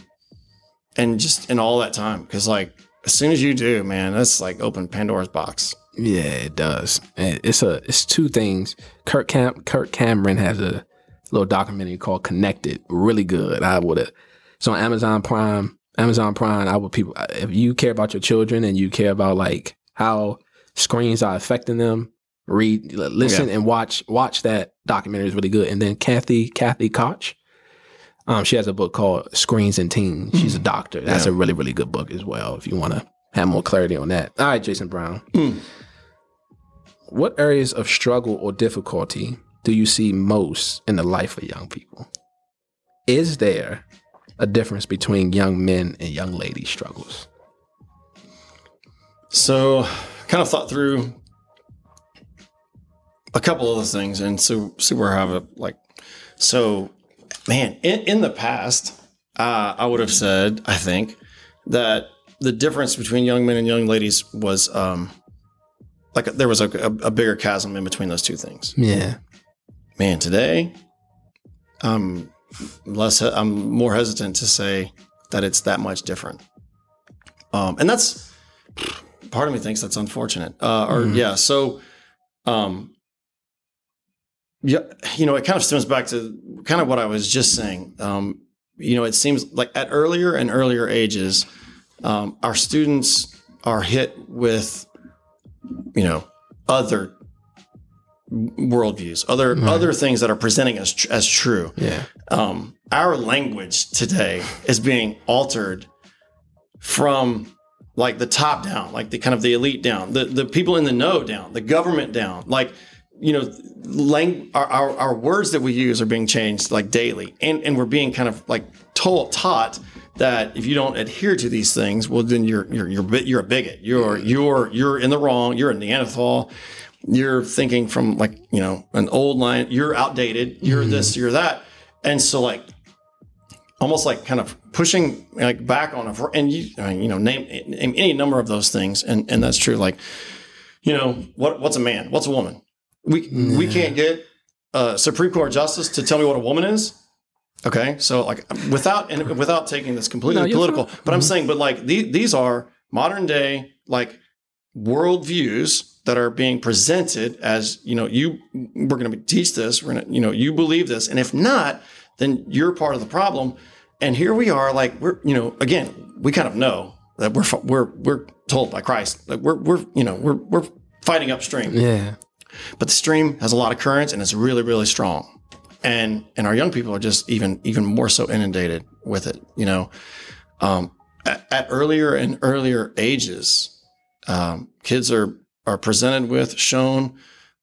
and just in all that time. Cause like, as soon as you do, man, that's like open Pandora's box. Yeah, it does. It's a, it's two things. Kirk Cam, Kirk Cameron has a little documentary called Connected. Really good. I would have, it's on Amazon Prime, Amazon Prime. I would people, if you care about your children and you care about like how screens are affecting them, read, listen, yeah. and watch watch that documentary. Is really good. And then Kathy Kathy Koch, um, she has a book called Screens and Teens. Mm. She's a doctor. That's yeah. a really, really good book as well if you want to have more clarity on that. All right, Jason Brown. Mm. What areas of struggle or difficulty do you see most in the life of young people? Is there a difference between young men and young ladies' struggles? So... kind of thought through a couple of those things and so see where I have it. Like, so man, in, in the past, uh, I would have said, I think that the difference between young men and young ladies was, um, like there was a, a, a bigger chasm in between those two things. Yeah, man, today I'm less, I'm more hesitant to say that it's that much different. Um, and that's, part of me thinks that's unfortunate. Uh, or mm. yeah. So, um, yeah, you know, it kind of stems back to kind of what I was just saying. Um, you know, it seems like at earlier and earlier ages, um, our students are hit with, you know, other worldviews, other, right. other things that are presenting as, tr- as true. Yeah. Um, our language today is being altered from like the top down, like the kind of the elite down, the, the people in the know down, the government down, like, you know, lang- our, our, our words that we use are being changed like daily. And, and we're being kind of like told, taught that if you don't adhere to these things, well, then you're, you're, you're, you're a bigot. You're, you're, you're in the wrong. You're a Neanderthal. You're thinking from like, you know, an old line, you're outdated, you're mm-hmm. this, you're that. And so like, almost like kind of pushing like back on it, and you, I mean, you know, name, name any number of those things. And, and that's true. Like, you know, what, what's a man? What's a woman? We, nah. we can't get a Supreme Court justice to tell me what a woman is. Okay. So like without, and without taking this completely no, political, but I'm mm-hmm. saying, but like the, these are modern day, like worldviews that are being presented as, you know, you, we're going to teach this, we're going to, you know, you believe this. And if not, then you're part of the problem. And here we are, like, we're, you know, again, we kind of know that we're, we're, we're told by Christ that we're, we're, you know, we're, we're fighting upstream. Yeah. But the stream has a lot of currents and it's really, really strong. And, and our young people are just even, even more so inundated with it, you know, um, at, at earlier and earlier ages, um, kids are, are presented with, shown,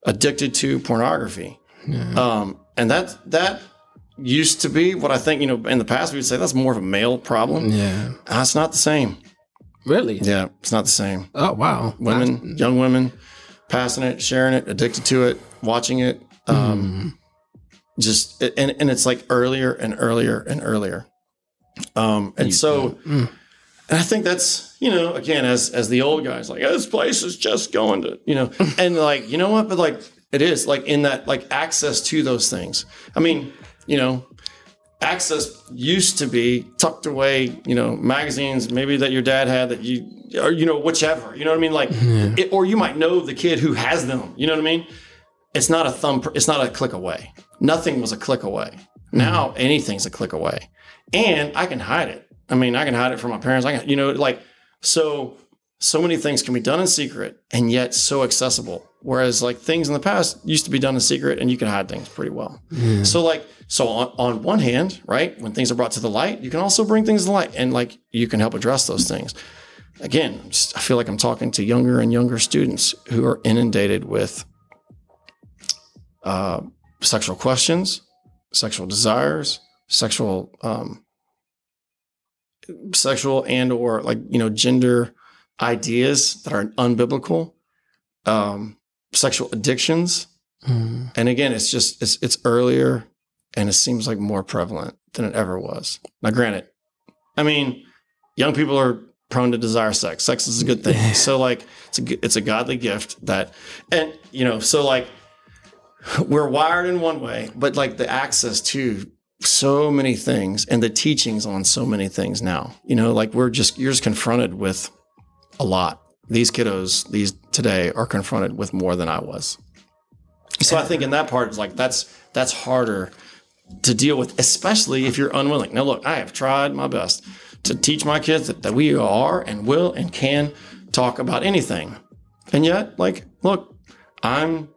addicted to pornography. Yeah. Um, and that, that, used to be what I think, you know, in the past we'd say that's more of a male problem. Yeah. Uh, it's not the same. Really? Yeah. It's not the same. Oh, wow. Women, I, young women, passing it, sharing it, addicted to it, watching it. Um, mm. Just, and, and it's like earlier and earlier and earlier. Um, and you, so, mm. and I think that's, you know, again, as, as the old guys, like, oh, this place is just going to, you know, and like, you know what, but like, it is like in that, like access to those things. I mean, you know, access used to be tucked away, you know, magazines maybe that your dad had that you, or, you know, whichever, you know what I mean? Like, yeah. it, or you might know the kid who has them, you know what I mean? It's not a thumb, it's not a click away. Nothing was a click away. Now mm-hmm. anything's a click away. And I can hide it. I mean, I can hide it from my parents. I can, you know, like, so, so many things can be done in secret and yet so accessible. Whereas like things in the past used to be done in secret and you could hide things pretty well. Mm. So like, so on, on one hand, right, when things are brought to the light, you can also bring things to the light and like you can help address those things. Again, just, I feel like I'm talking to younger and younger students who are inundated with uh, sexual questions, sexual desires, sexual, um, sexual and or like, you know, gender ideas that are unbiblical. Um, sexual addictions. Mm. And again, it's just, it's, it's earlier and it seems like more prevalent than it ever was. Now, granted, I mean, young people are prone to desire sex. Sex is a good thing. So like, it's a, it's a godly gift that, and you know, so like we're wired in one way, but like the access to so many things and the teachings on so many things now, you know, like we're just, you're just confronted with a lot. These kiddos, these today are confronted with more than I was. So I think in that part, it's like, that's, that's harder to deal with, especially if you're unwilling. Now, look, I have tried my best to teach my kids that, that we are and will and can talk about anything. And yet, like, look, I'm,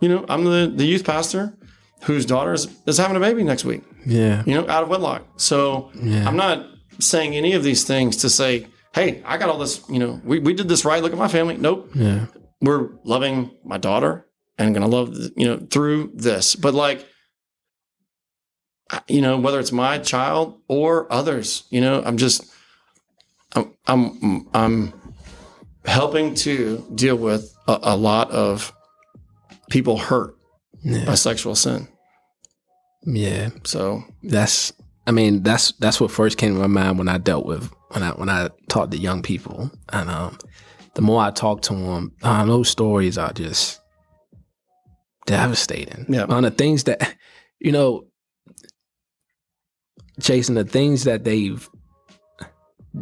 you know, I'm the, the youth pastor whose daughter is, is having a baby next week. Yeah. You know, out of wedlock. So yeah. I'm not saying any of these things to say, hey, I got all this, you know, we, we did this right. Look at my family. Nope. Yeah. We're loving my daughter and going to love, you know, through this. But like, you know, whether it's my child or others, you know, I'm just, I'm, I'm, I'm helping to deal with a, a lot of people hurt yeah. by sexual sin. Yeah. So that's, I mean, that's, that's what first came to my mind when I dealt with, when I, when I talk to young people, and um, the more I talk to them, um, those stories are just devastating. Yeah. On the things that, you know, Jason, the things that they've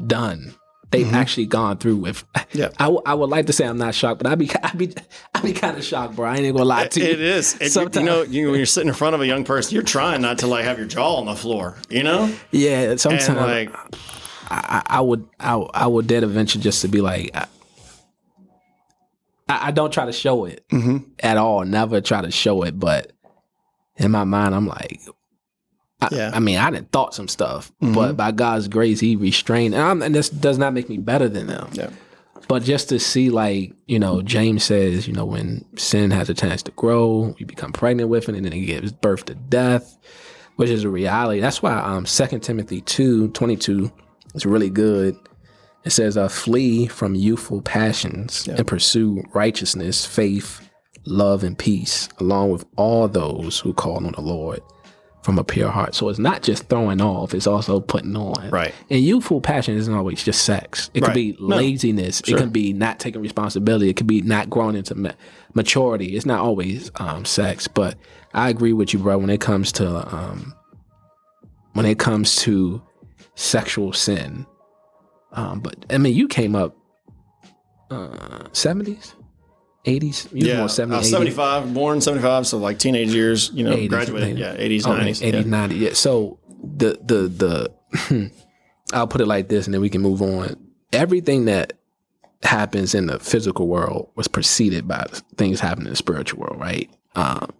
done, they've mm-hmm. actually gone through with. Yeah. I, w- I would like to say I'm not shocked, but I'd be, I'd be, I'd be kind of shocked, bro. I ain't gonna lie to you. It is. It, you know, you, when you're sitting in front of a young person, you're trying not to like have your jaw on the floor, you know? Yeah. Sometimes. And, like, I, I would, I, I would dare to venture just to be like, I, I don't try to show it mm-hmm. at all. Never try to show it. But in my mind, I'm like, I, yeah. I mean, I done thought some stuff, mm-hmm. but by God's grace, he restrained. And, I'm, and this does not make me better than them. Yeah. But just to see, like, you know, James says, you know, when sin has a chance to grow, we become pregnant with it, and then it gives birth to death, which is a reality. That's why um, Second Timothy two twenty-two is really good. It says, uh, flee from youthful passions yeah. and pursue righteousness, faith, love, and peace, along with all those who call on the Lord from a pure heart. So it's not just throwing off, it's also putting on. Right. And youthful passion isn't always just sex. It right. could be no. laziness. Sure. It can be not taking responsibility. It could be not growing into ma- maturity. It's not always um, sex. But I agree with you, bro, when it comes to um, when it comes to sexual sin. Um, but I mean, you came up seventies, uh, eighties. You yeah, were seventy, uh, seventy-five, born seventy-five, so like teenage years. You know, eighties, graduated. eighties. Yeah, eighties, oh, nineties, eighties, yeah. nineties. Yeah. So the the the I'll put it like this, and then we can move on. Everything that happens in the physical world was preceded by things happening in the spiritual world, right? Um,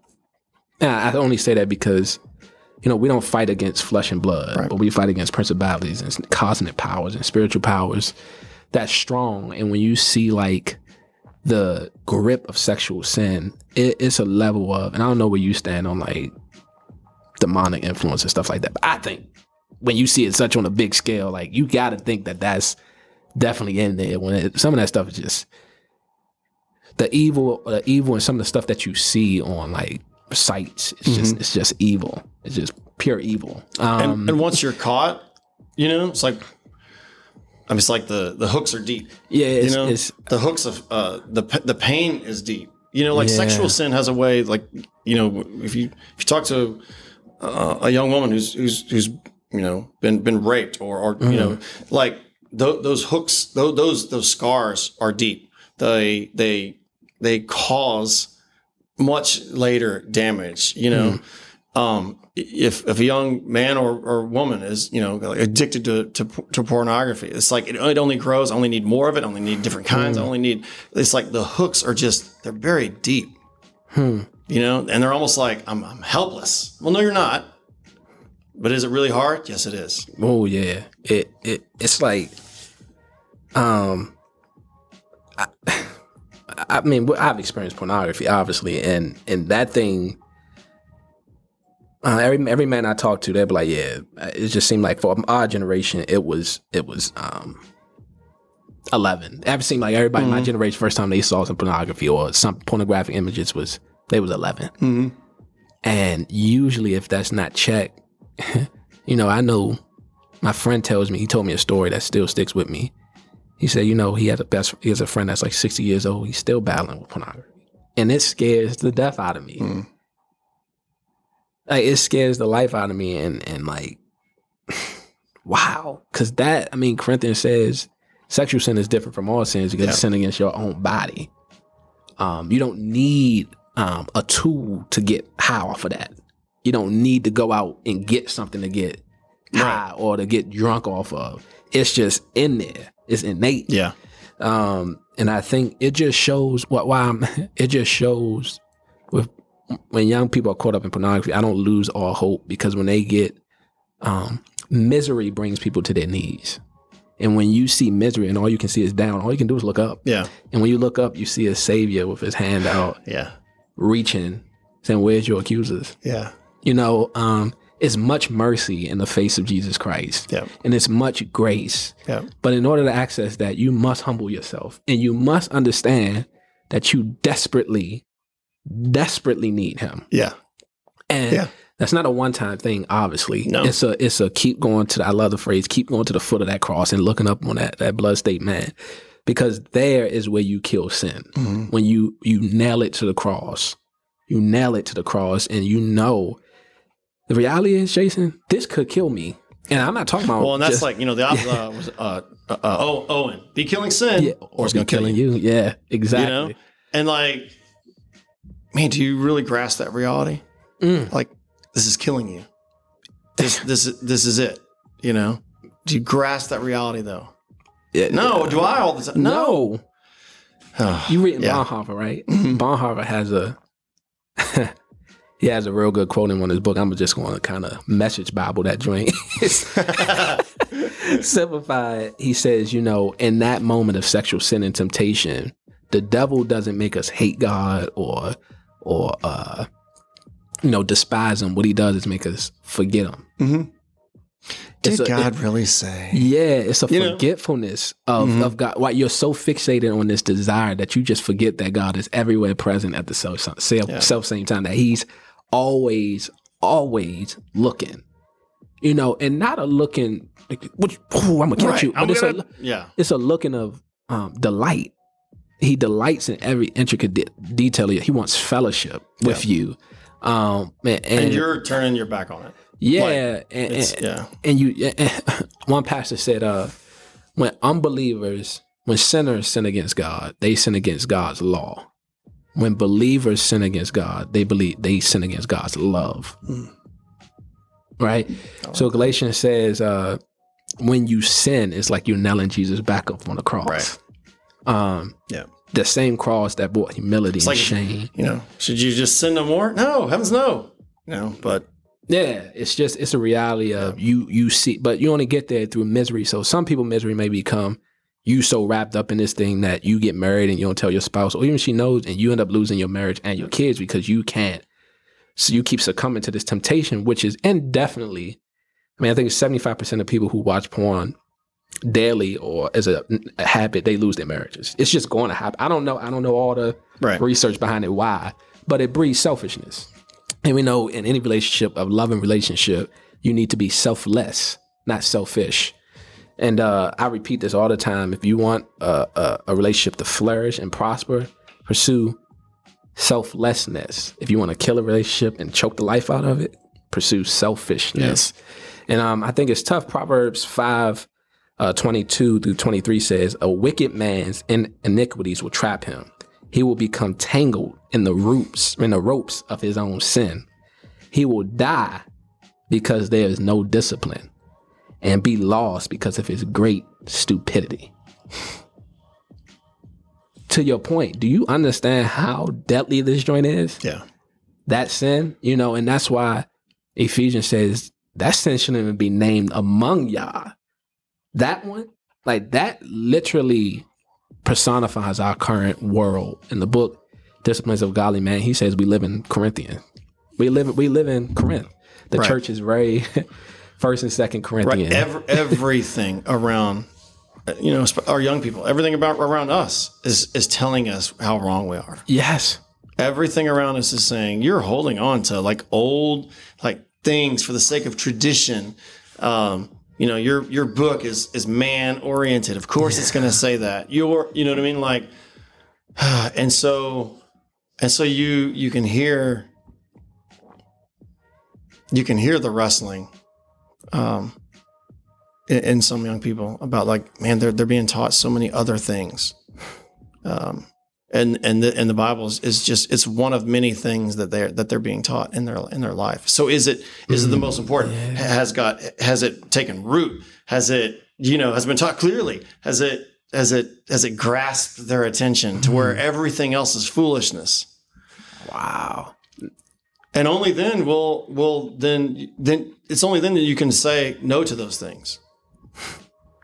and I only say that because, you know, we don't fight against flesh and blood, right. but we fight against principalities and cosmic powers and spiritual powers that's strong. And when you see, like, the grip of sexual sin, it, it's a level of, and I don't know where you stand on, like, demonic influence and stuff like that, but I think when you see it such on a big scale, like, you got to think that that's definitely in there. When it, some of that stuff is just the evil, the evil and some of the stuff that you see on, like, sites, it's mm-hmm. just it's just evil. It's just pure evil. Um, and, and once you're caught, you know, it's like, I mean, it's like the, the hooks are deep. Yeah, it's, you know, it's, the hooks of uh, the the pain is deep. You know, like yeah. sexual sin has a way, like, you know, if you if you talk to uh, a young woman who's who's who's you know been been raped or or mm-hmm. you know, like th- those hooks, th- those those scars are deep. They they they cause much later damage, you know. Mm-hmm. Um, if if a young man or, or woman is, you know, addicted to, to to pornography, it's like it only grows. I only need more of it. I only need different kinds. Mm-hmm. I only need. It's like the hooks are just they're buried deep, hmm. you know, and they're almost like I'm I'm helpless. Well, no, you're not. But is it really hard? Yes, it is. Oh yeah, it it it's like, um. I, I mean, I've experienced pornography, obviously, and and that thing. Uh, every every man I talk to, they'd be like, "Yeah." It just seemed like for our generation, it was it was um, eleven. It seemed like everybody mm-hmm. in my generation, first time they saw some pornography or some pornographic images was they was eleven. Mm-hmm. And usually, if that's not checked, you know, I know my friend tells me he told me a story that still sticks with me. He said, you know, he has a best. He has a friend that's like sixty years old. He's still battling with pornography, and it scares the death out of me. Mm. Like it scares the life out of me, and and like, wow, because that I mean, Corinthians says sexual sin is different from all sins because yeah. it's sin against your own body. Um, you don't need um, a tool to get high off of that. You don't need to go out and get something to get high right. or to get drunk off of. It's just in there. It's innate. Yeah. Um, and I think it just shows what why I'm, it just shows with when young people are caught up in pornography, I don't lose all hope because when they get um, misery brings people to their knees. And when you see misery and all you can see is down, all you can do is look up. Yeah. And when you look up, you see a savior with his hand out. Yeah. Reaching, saying, where's your accusers? Yeah. You know, um, it's much mercy in the face of Jesus Christ. Yep. And it's much grace. Yep. But in order to access that, you must humble yourself. And you must understand that you desperately, desperately need him. Yeah. And yeah. that's not a one-time thing, obviously. No. It's a it's a keep going to, the, I love the phrase, keep going to the foot of that cross and looking up on that, that bloodstained man. Because there is where you kill sin. Mm-hmm. When you, you nail it to the cross. You nail it to the cross and you know the reality is, Jason, this could kill me. And I'm not talking about... Well, and that's just, like, you know, the opposite yeah. uh, was, uh, uh, uh, oh, Owen, be killing sin. Yeah, or, or it's going to kill you. you. Yeah, exactly. You know? And like, man, do you really grasp that reality? Mm. Like, this is killing you. This this, this is it, you know? Do you grasp that reality, though? Yeah, no, yeah. do I all the time? No. no. you reading yeah. Bonhoeffer, right? Bonhoeffer has a... He has a real good quote in one of his book. I'm just going to kind of message Bible that joint. Simplified, he says, you know, in that moment of sexual sin and temptation, the devil doesn't make us hate God or, or uh, you know, despise him. What he does is make us forget him. Mm-hmm. Did a, God it, really say? Yeah, it's a you forgetfulness of, mm-hmm. of God. Why you're so fixated on this desire that you just forget that God is everywhere present at the self, self, yeah. self same time, that he's always, always looking. You know, and not a looking, like, which, oh, I'm going to catch right. you. But I'm it's, gonna, a, yeah. it's a looking of um, delight. He delights in every intricate de- detail. He wants fellowship yeah. with you. Um, and, and, and you're turning your back on it. Yeah, like, and, and, yeah, and you. And one pastor said, "Uh, when unbelievers, when sinners sin against God, they sin against God's law. When believers sin against God, they believe they sin against God's love." Mm. Right. Like so Galatians that. says, uh, "When you sin, it's like you're nailing Jesus back up on the cross." Right. Um, yeah. The same cross that brought humility it's and like, shame. You know, should you just sin no more? No, heavens no. No, but. Yeah, it's just, it's a reality of you, you see, but you only get there through misery. So some people, misery may become you so wrapped up in this thing that you get married and you don't tell your spouse, or even she knows, and you end up losing your marriage and your kids because you can't. So you keep succumbing to this temptation, which is indefinitely. I mean, I think seventy-five percent of people who watch porn daily or as a, a habit, they lose their marriages. It's just going to happen. I don't know. I don't know all the right. research behind it, why, but it breeds selfishness. And we know in any relationship, a loving relationship, you need to be selfless, not selfish. And uh, I repeat this all the time. If you want a, a, a relationship to flourish and prosper, pursue selflessness. If you want to kill a relationship and choke the life out of it, pursue selfishness. Yeah. And um, I think it's tough. Proverbs five, uh, twenty-two through twenty-three says, a wicked man's in- iniquities will trap him. He will become tangled in the roots, in the ropes of his own sin. He will die because there is no discipline and be lost because of his great stupidity. To your point, do you understand how deadly this joint is? Yeah. That sin, you know, and that's why Ephesians says that sin shouldn't even be named among y'all. That one, like that literally personifies our current world. In the book Disciplines of Godly Man, he says we live in Corinthian. We live we live in Corinth. The right. church is very First and Second Corinthian. Right. Every, everything around, you know, our young people, everything about around us is is telling us how wrong we are. Yes. Everything around us is saying you're holding on to like old like things for the sake of tradition. Um You know, your your book is is man oriented. Of course, yeah. it's going to say that. Your, you know what I mean? Like, and so, and so you you can hear, you can hear the wrestling, um, in, in some young people about like, man, they're they're being taught so many other things, um, and and the and the Bible is, is just it's one of many things that they're that they're being taught in their in their life. So is it is mm, it the most important? Yeah. Has God has it taken root? Has it you know has it been taught clearly? Has it has it has it grasped their attention to where everything else is foolishness? Wow. And only then will will then then it's only then that you can say no to those things.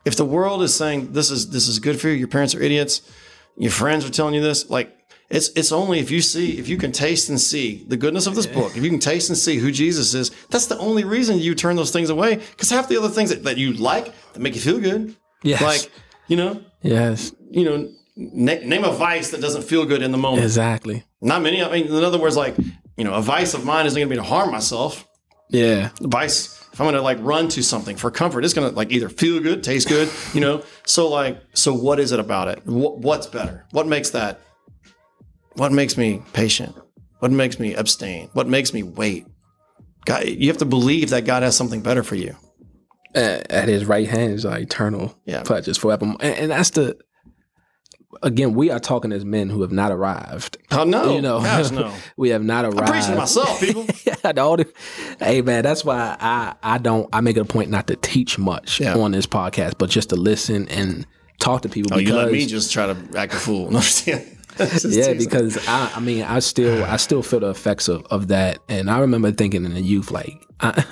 If the world is saying this is this is good for you, your parents are idiots, your friends are telling you this, like it's it's only if you see, if you can taste and see the goodness of this book, if you can taste and see who Jesus is, that's the only reason you turn those things away. Because half the other things that, that you like, that make you feel good. Yes. Like, you know, yes. You know, na- name a vice that doesn't feel good in the moment. Exactly. Not many. I mean, in other words, like, you know, a vice of mine isn't going to be to harm myself. Yeah. The vice, if I'm going to like run to something for comfort, it's going to like either feel good, taste good, you know? So like, so what is it about it? What, what's better? What makes that, what makes me patient? What makes me abstain? What makes me wait? God, you have to believe that God has something better for you. At, at his right hand is our eternal yeah. pledges forever. And, and that's the, again, we are talking as men who have not arrived. Oh, no. You know, gosh, no. We have not arrived. I'm preaching to myself, people. yeah, the, hey, man, that's why I, I don't, I make it a point not to teach much yeah. on this podcast, but just to listen and talk to people. Oh, because, you let me just try to act a fool. No, Yeah, because I, I mean, I still I still feel the effects of, of that. And I remember thinking in the youth, like, I,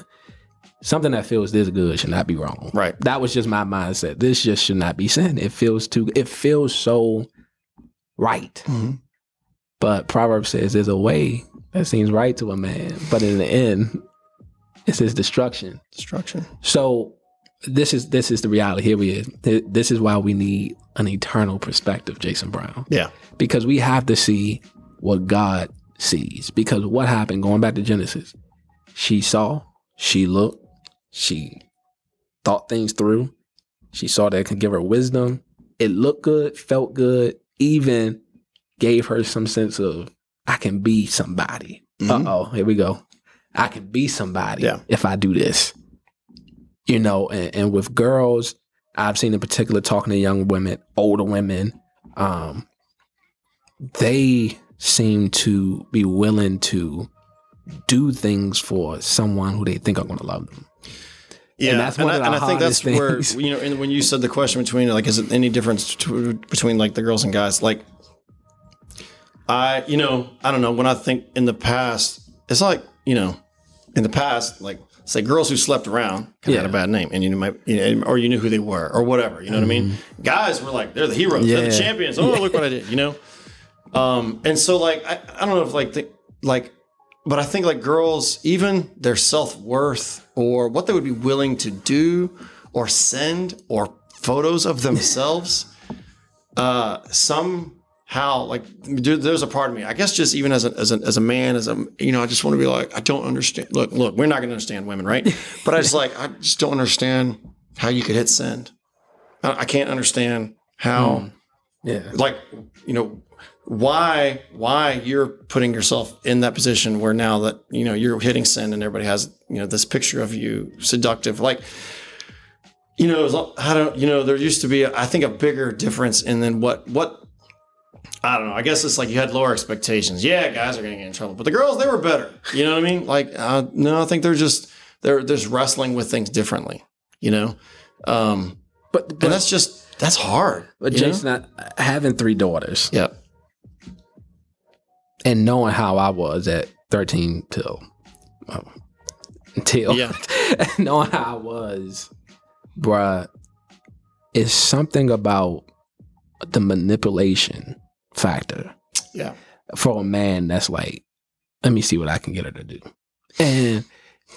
something that feels this good should not be wrong. Right. That was just my mindset. This just should not be sin. It feels too, it feels so right. Mm-hmm. But Proverbs says there's a way that seems right to a man, but in the end, it says destruction. Destruction. So this is this is the reality. Here we are. This is why we need an eternal perspective, Jason Brown. Yeah. Because we have to see what God sees. Because what happened, going back to Genesis, she saw, she looked, she thought things through. She saw that it could give her wisdom. It looked good, felt good, even gave her some sense of, I can be somebody. Mm-hmm. Uh-oh, here we go. I can be somebody yeah. if I do this. You know, and, and with girls, I've seen in particular talking to young women, older women, um, they seem to be willing to do things for someone who they think are going to love them. Yeah, and, that's one and, of the I, and I think that's things. Where, you know, and when you said the question between, like, is it any difference to, between, like, the girls and guys? Like, I, you know, I don't know, when I think in the past, it's like, you know, in the past, like, say girls who slept around kind yeah. of had a bad name, and you might, you know, or you knew who they were, or whatever. You know mm-hmm. what I mean? Guys were like, they're the heroes, yeah. they're the champions. Oh, look what I did, you know. Um, and so, like, I, I don't know if like, the, like, but I think like girls, even their self-worth or what they would be willing to do or send or photos of themselves, uh, somehow, like, dude, there's a part of me, I guess, just even as a, as a, as a man, as a, you know, I just want to be like, I don't understand. Look, look, we're not going to understand women. Right. But I just like, I just don't understand how you could hit send. I, I can't understand how, mm. yeah, like, you know, why, why you're putting yourself in that position where now that, you know, you're hitting send and everybody has, you know, this picture of you seductive, like, you know, I don't, you know, there used to be, I think, a bigger difference in then what, what, I don't know. I guess it's like you had lower expectations. Yeah, guys are going to get in trouble, but the girls, they were better. You know what I mean? Like, uh, no, I think they're just they're just wrestling with things differently. You know, um, but, but and that's just that's hard. But Jason, I, having three daughters, yeah, and knowing how I was at thirteen till well, until yeah, knowing how I was, bruh, it's something about the manipulation factor yeah for a man that's like, let me see what I can get her to do. And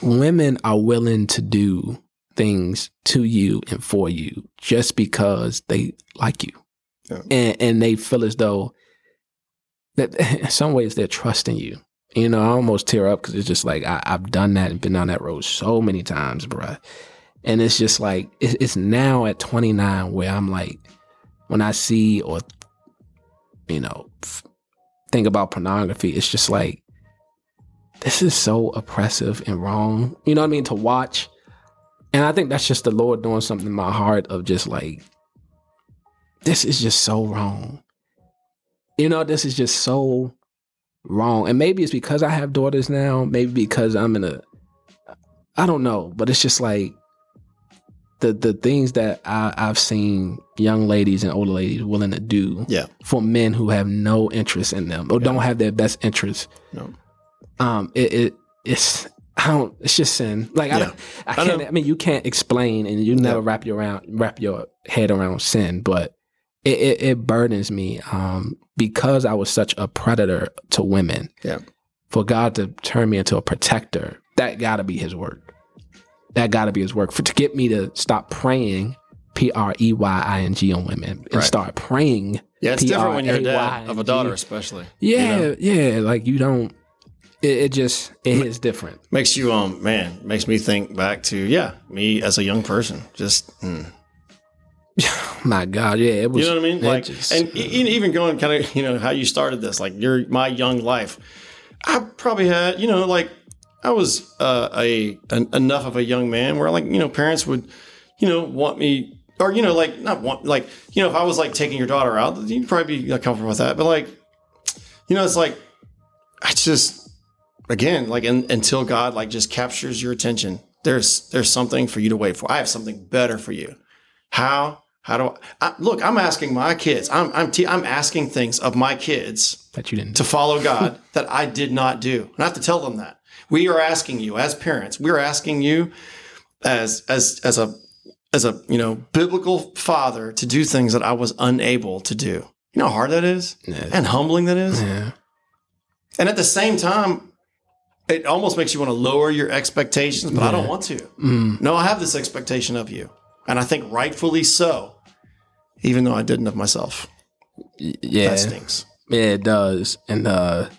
women are willing to do things to you and for you just because they like you yeah. and, and they feel as though that in some ways they're trusting you. You know, I almost tear up because it's just like I, I've done that and been down that road so many times, bruh. And it's just like it's, it's now at twenty-nine where I'm like, when I see or, you know, think about pornography, it's just like, this is so oppressive and wrong. You know what I mean? To watch. And I think that's just the Lord doing something in my heart of just like, this is just so wrong. You know, this is just so wrong. And maybe it's because I have daughters now. Maybe because I'm in a, I don't know. But it's just like, The, the things that I, I've seen young ladies and older ladies willing to do yeah. for men who have no interest in them or yeah. don't have their best interests. No. Um, it, it it's I don't it's just sin. Like yeah. I don't, I can't I, don't, I mean you can't explain and you never yeah. wrap your around wrap your head around sin, but it, it, it burdens me um, because I was such a predator to women. Yeah. For God to turn me into a protector, that gotta be his work. That got to be his work for to get me to stop praying, P R E Y I N G on women and right. start praying. Yeah, it's different when you're a dad of a daughter, especially. Yeah, you know? yeah, like you don't. It, it just it is different. Makes you um man makes me think back to yeah me as a young person. Just mm. my God, yeah, it was. You know what I mean? Like just, and mm. even going kind of you know how you started this like your my young life. I probably had you know like. I was uh, a an, enough of a young man where like, you know, parents would, you know, want me or, you know, like not want like, you know, if I was like taking your daughter out, you'd probably be like, comfortable with that. But like, you know, it's like I just again, like in, until God like just captures your attention, there's there's something for you to wait for. I have something better for you. How? How do I, I look? I'm asking my kids. I'm I'm t- I'm asking things of my kids that you didn't to follow God that I did not do, and I have to tell them that we are asking you as parents. We're asking you as as as a as a you know biblical father to do things that I was unable to do. You know how hard that is, yeah. and humbling that is, yeah. and at the same time, it almost makes you want to lower your expectations. But yeah. I don't want to. Mm. No, I have this expectation of you. And I think rightfully so, even though I didn't of myself. Yeah. That stinks. Yeah, it does. And, uh,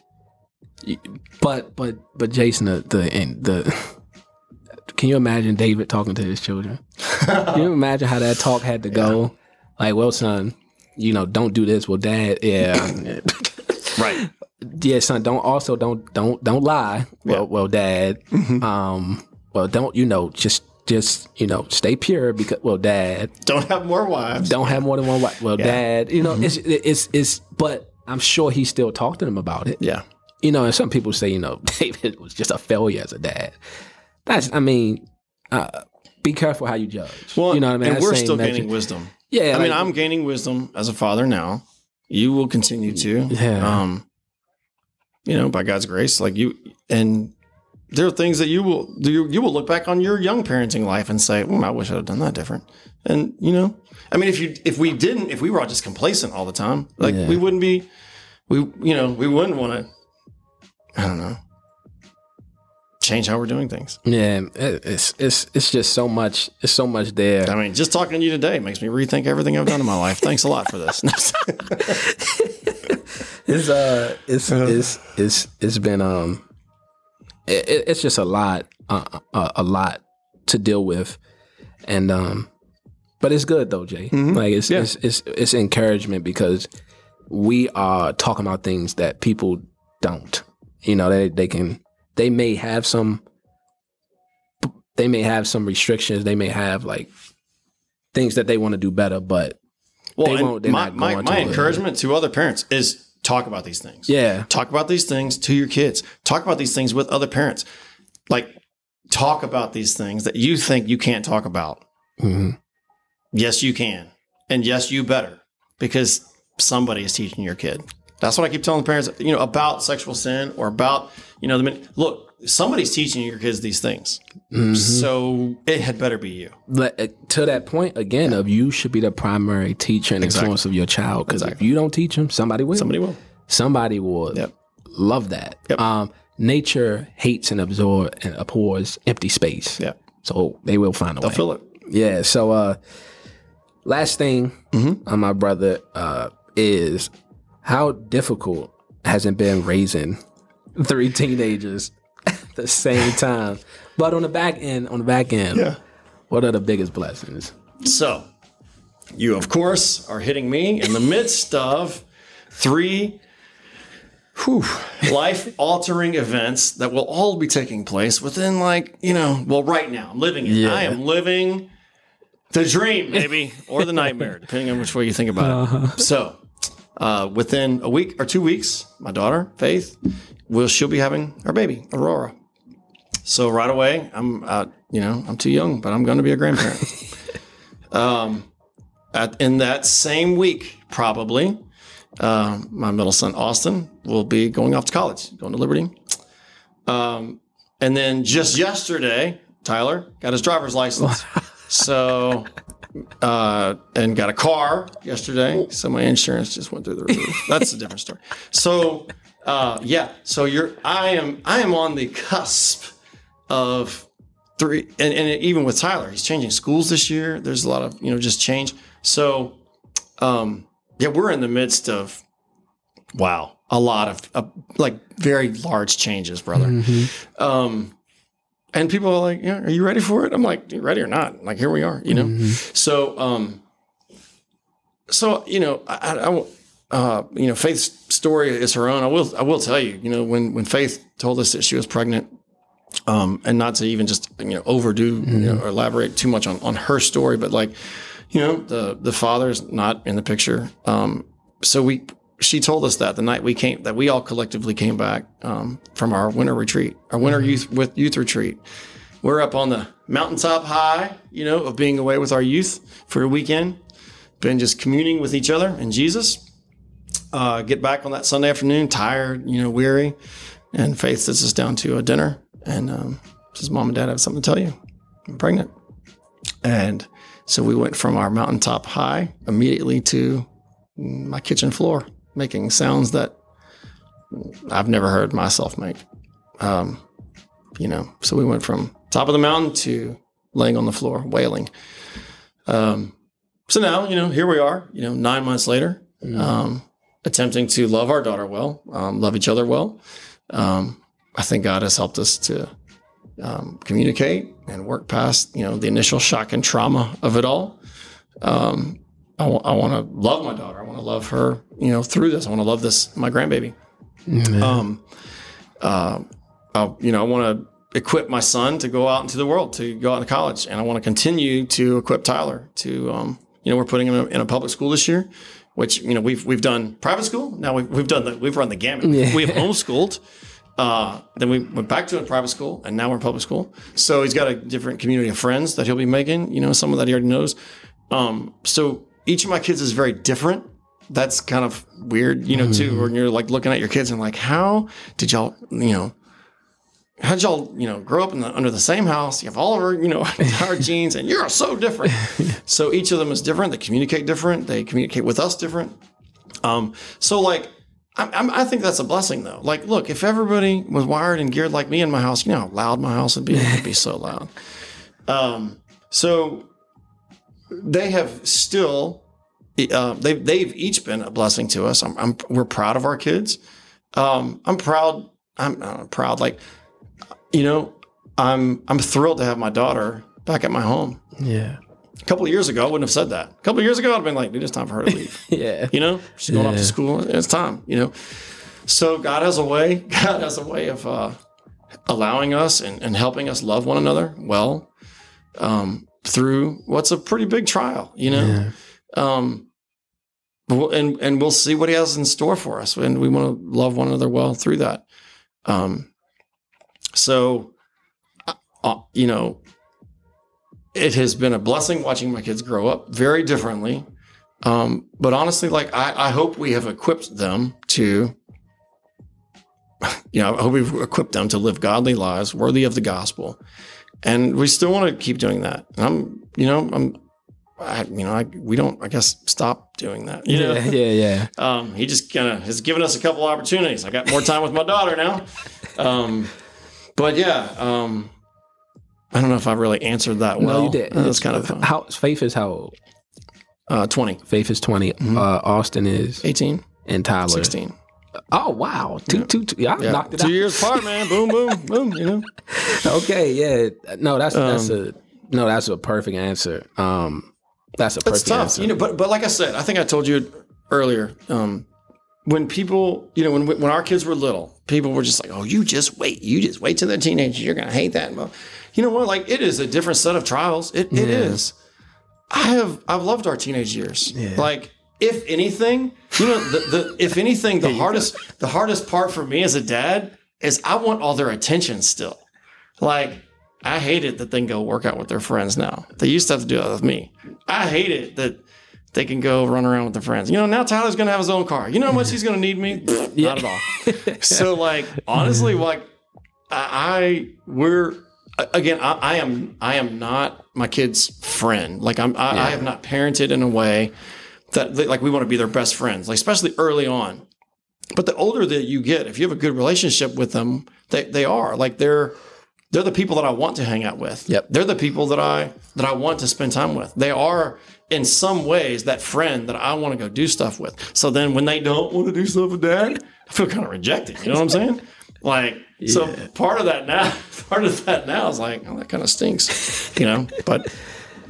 but, but, but Jason, the, the, can you imagine David talking to his children? Can you imagine how that talk had to go? Yeah. Like, well, son, you know, don't do this. Well, dad, yeah. right. Yeah, son, don't also, don't, don't, don't lie. Well, yeah. well, dad, mm-hmm. um, well, don't, you know, just, Just, you know, stay pure because, well, dad. Don't have more wives. Don't have more than one wife. Well, yeah. dad, you know, mm-hmm. it's, it's, it's, but I'm sure he still talked to them about it. Yeah. You know, and some people say, you know, David was just a failure as a dad. That's, I mean, uh, be careful how you judge. Well, you know what I mean? And That's we're still measure. gaining wisdom. Yeah. I like, mean, I'm gaining wisdom as a father now. You will continue to. Yeah. Um, you know, by God's grace, like you, and, there are things that you will you, you will look back on your young parenting life and say, well, I wish I'd have done that different. And, you know, I mean, if you if we didn't, if we were all just complacent all the time, like yeah. we wouldn't be, we, you know, we wouldn't want to, I don't know, change how we're doing things. Yeah. It's, it's, it's just so much. It's so much there. I mean, just talking to you today makes me rethink everything I've done in my life. Thanks a lot for this. it's, uh, it's, it's, it's, it's been, um, It, it's just a lot, uh, a, a lot to deal with, and um, but it's good though, Jay. Mm-hmm. Like it's, yeah. it's it's it's encouragement because we are talking about things that people don't. You know, they they can they may have some they may have some restrictions. They may have like things that they want to do better, but well, they won't. My not my, my to encouragement it. to other parents is. Talk about these things. Yeah. Talk about these things to your kids. Talk about these things with other parents. Like, talk about these things that you think you can't talk about. Mm-hmm. Yes, you can. And yes, you better. Because somebody is teaching your kid. That's what I keep telling the parents, you know, about sexual sin or about, you know, the look, somebody's teaching your kids these things. Mm-hmm. So it had better be you. But to that point, again, yeah. of you should be the primary teacher and exactly. influence of your child. Because exactly. if you don't teach them, somebody will. Somebody will. Somebody will yep. love that. Yep. Um, nature hates and absorbs and abhors empty space. Yep. So they will find a They'll way. They'll fill it. Yeah. So uh, last thing mm-hmm. on my brother uh, is how difficult has it been raising three teenagers at the same time, but on the back end, on the back end, yeah. what are the biggest blessings? So, you of course are hitting me in the midst of three whew, life-altering events that will all be taking place within, like you know, well, right now I'm living it. Yeah. I am living the dream, maybe, or the nightmare, depending on which way you think about uh-huh. it. So, uh, within a week or two weeks, my daughter Faith. Well, she'll be having our baby, Aurora. So right away, I'm, uh, you know, I'm too young, but I'm going to be a grandparent. um, at, in that same week, probably, uh, my middle son, Austin, will be going off to college, going to Liberty. Um, and then just yesterday, Tyler got his driver's license. so, uh, and got a car yesterday. So my insurance just went through the roof. That's a different story. So... Uh, yeah, so you're. I am. I am on the cusp of three, and, and even with Tyler, he's changing schools this year. There's a lot of you know just change. So, um, yeah, we're in the midst of wow, a lot of uh, like very large changes, brother. Mm-hmm. Um, and people are like, yeah, are you ready for it? I'm like, ready or not? Like here we are, you know. Mm-hmm. So, um, so you know, I. I, I Uh, you know, Faith's story is her own. I will, I will tell you, you know, when, when Faith told us that she was pregnant, um, and not to even just, you know, overdo mm-hmm. you know, or elaborate too much on, on her story, but like, you know, the, the father's not in the picture. Um, so we, she told us that the night we came, that we all collectively came back, um, from our winter retreat, our winter mm-hmm. youth with youth retreat. We're up on the mountaintop high, you know, of being away with our youth for a weekend. been just communing with each other and Jesus. Uh, get back on that Sunday afternoon, tired, you know, weary. And Faith sits us down to a dinner and um, says, Mom and Dad, I have something to tell you. I'm pregnant. And so we went from our mountaintop high immediately to my kitchen floor, making sounds that I've never heard myself make. Um, you know, so we went from top of the mountain to laying on the floor, wailing. Um, so now, you know, here we are, you know, nine months later, mm-hmm. um, attempting to love our daughter well, um, love each other well. Um, I think God has helped us to um, communicate and work past, you know, the initial shock and trauma of it all. Um, I, w- I want to love my daughter. I want to love her, you know, through this. I want to love this, my grandbaby. Mm-hmm. Um, uh, I, you know, I want to equip my son to go out into the world, to go out to college. And I want to continue to equip Tyler to, um, you know, we're putting him in a, in a public school this year, which, you know, we've, we've done private school. Now we've, we've done the, we've run the gamut. Yeah. We've homeschooled. Uh, then we went back to a private school and now we're in public school. So he's got a different community of friends that he'll be making, you know, someone that he already knows. Um, so each of my kids is very different. That's kind of weird, you know, mm. too, when you're like looking at your kids and like, how did y'all, you know, how did y'all, you know, grow up in the, under the same house? You have all of our, you know, our genes and you're so different. So each of them is different. They communicate different. They communicate with us different. Um, so like, I, I'm, I think that's a blessing though. Like, look, if everybody was wired and geared like me in my house, you know how loud my house would be. It would be so loud. Um, so they have still, Uh, they, they've each been a blessing to us. I'm, I'm, we're proud of our kids. Um, I'm proud. I'm uh, proud. Like, you know, I'm I'm thrilled to have my daughter back at my home. Yeah. A couple of years ago, I wouldn't have said that. A couple of years ago, I'd have been like, dude, it's time for her to leave. Yeah. You know, she's going yeah. off to school. It's time, you know. So God has a way. God has a way of uh, allowing us and, and helping us love one another well um, through what's a pretty big trial, you know. Yeah. Um, and, and we'll see what he has in store for us. And we want to love one another well through that. Um, so, uh, you know, it has been a blessing watching my kids grow up very differently. Um, but honestly, like I, I hope we have equipped them to, you know, I hope we've equipped them to live godly lives worthy of the gospel. And we still want to keep doing that. And I'm, you know, I'm, I, you know, I, we don't, I guess, stop doing that. You know? Yeah, yeah, yeah. Um, he just kind of has given us a couple opportunities. I got more time with my daughter now. Um, but yeah, um, I don't know if I really answered that well. No, you did. That's kind of fun. How, Faith is how old? Uh, twenty. Faith is twenty. Mm-hmm. Uh, Austin is? eighteen. And Tyler? sixteen. Oh, wow. Two, yeah. two, two. Yeah, I yeah. knocked it two out. Two years apart, man. Boom, boom, boom, you know? Okay, yeah. No, that's, um, that's, a, no, that's a perfect answer. Um, That's a perfect it's tough, answer. You know, but but like I said, I think I told you earlier, um, when people, you know, when when our kids were little, people were just like, oh, you just wait. You just wait till they're teenagers. You're going to hate that. You know what? Like, it is a different set of trials. It yeah. it is. I have, I've loved our teenage years. Yeah. Like, if anything, you know, the, the if anything, the hardest, the hardest part for me as a dad is I want all their attention still. Like, I hate it that they can go work out with their friends now. They used to have to do that with me. I hate it that they can go run around with their friends. You know, now Tyler's going to have his own car. You know how much he's going to need me? Yeah. Not at all. So, like, honestly, like, I, I we're, again, I, I am I am not my kid's friend. Like, I'm, I, yeah. I have not parented in a way that, like, we want to be their best friends, like, especially early on. But the older that you get, if you have a good relationship with them, they, they are. Like, they're... They're the people that I want to hang out with. Yep. They're the people that I that I want to spend time with. They are, in some ways, that friend that I want to go do stuff with. So then when they don't want to do stuff with Dad, I feel kind of rejected. You know what I'm saying? Like, yeah. So part of that now, part of that now is like, oh, that kind of stinks, you know, but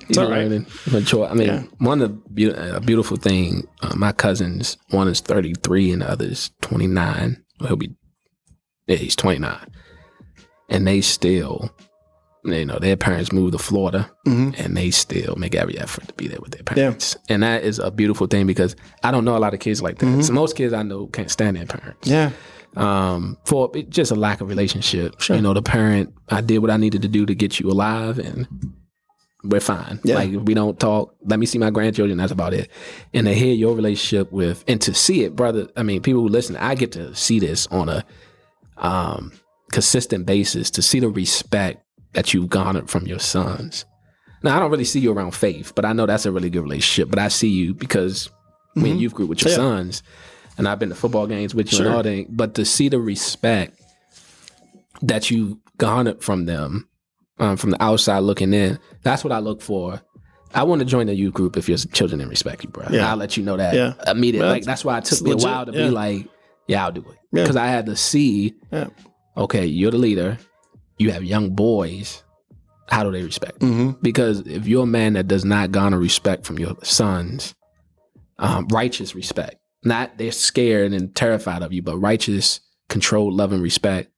it's all right. Mature. I mean, yeah. one of the be- a beautiful thing, uh, my cousins, one is thirty-three and the other is twenty-nine. Well, he'll be, yeah, he's twenty-nine. And they still, you know, their parents moved to Florida, mm-hmm. and they still make every effort to be there with their parents. Yeah. And that is a beautiful thing because I don't know a lot of kids like that. Mm-hmm. So most kids I know can't stand their parents. Yeah. Um, for just a lack of relationship. Sure. You know, the parent, I did what I needed to do to get you alive, and we're fine. Yeah. Like, we don't talk. Let me see my grandchildren. That's about it. And to hear your relationship with, and to see it, brother, I mean, people who listen, I get to see this on a um, consistent basis, to see the respect that you've garnered from your sons. Now, I don't really see you around Faith, but I know that's a really good relationship. But I see you because mm-hmm. when you've grew with your yeah. sons, and I've been to football games with you sure. and all that, but to see the respect that you garnered from them, um, from the outside looking in, that's what I look for. I want to join a youth group if your children didn't respect you, bro. Yeah. I'll let you know that yeah. immediately. Well, like, that's why it took me legit, a while to yeah. be like, yeah, I'll do it. Because yeah. I had to see, yeah. okay, you're the leader. You have young boys. How do they respect? Mm-hmm. Because if you're a man that does not garner respect from your sons, um, righteous respect, not they're scared and terrified of you, but righteous, controlled, loving respect,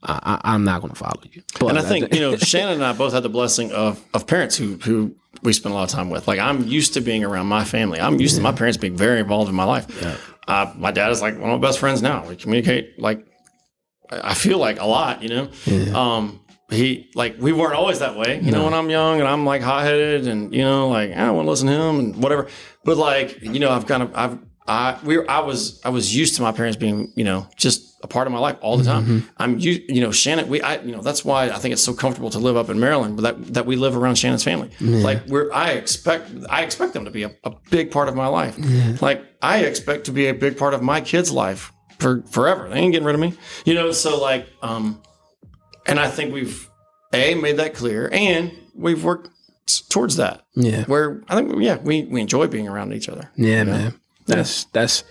I, I'm not going to follow you. But and I think, you know, Shannon and I both had the blessing of of parents who who we spend a lot of time with. Like, I'm used to being around my family. I'm used yeah. to my parents being very involved in my life. Yeah. Uh, my dad is like one of my best friends now. We communicate, like, I feel like a lot, you know. Yeah. Um, he, like, we weren't always that way. You no. know, when I'm young and I'm, like, hot-headed and, you know, like, I don't want to listen to him and whatever. But, like, you know, I've kind of – I've I we I was I was used to my parents being, you know, just a part of my life all the time. Mm-hmm. I'm you you know Shannon we I you know that's why I think it's so comfortable to live up in Maryland, but that that we live around Shannon's family. Yeah. Like, we're I expect I expect them to be a, a big part of my life. Yeah. Like, I expect to be a big part of my kids' life for forever. They ain't getting rid of me, you know. So like um, and I think we've a made that clear, and we've worked towards that. Yeah, where I think yeah we we enjoy being around each other. Yeah, you know? Man. That's that's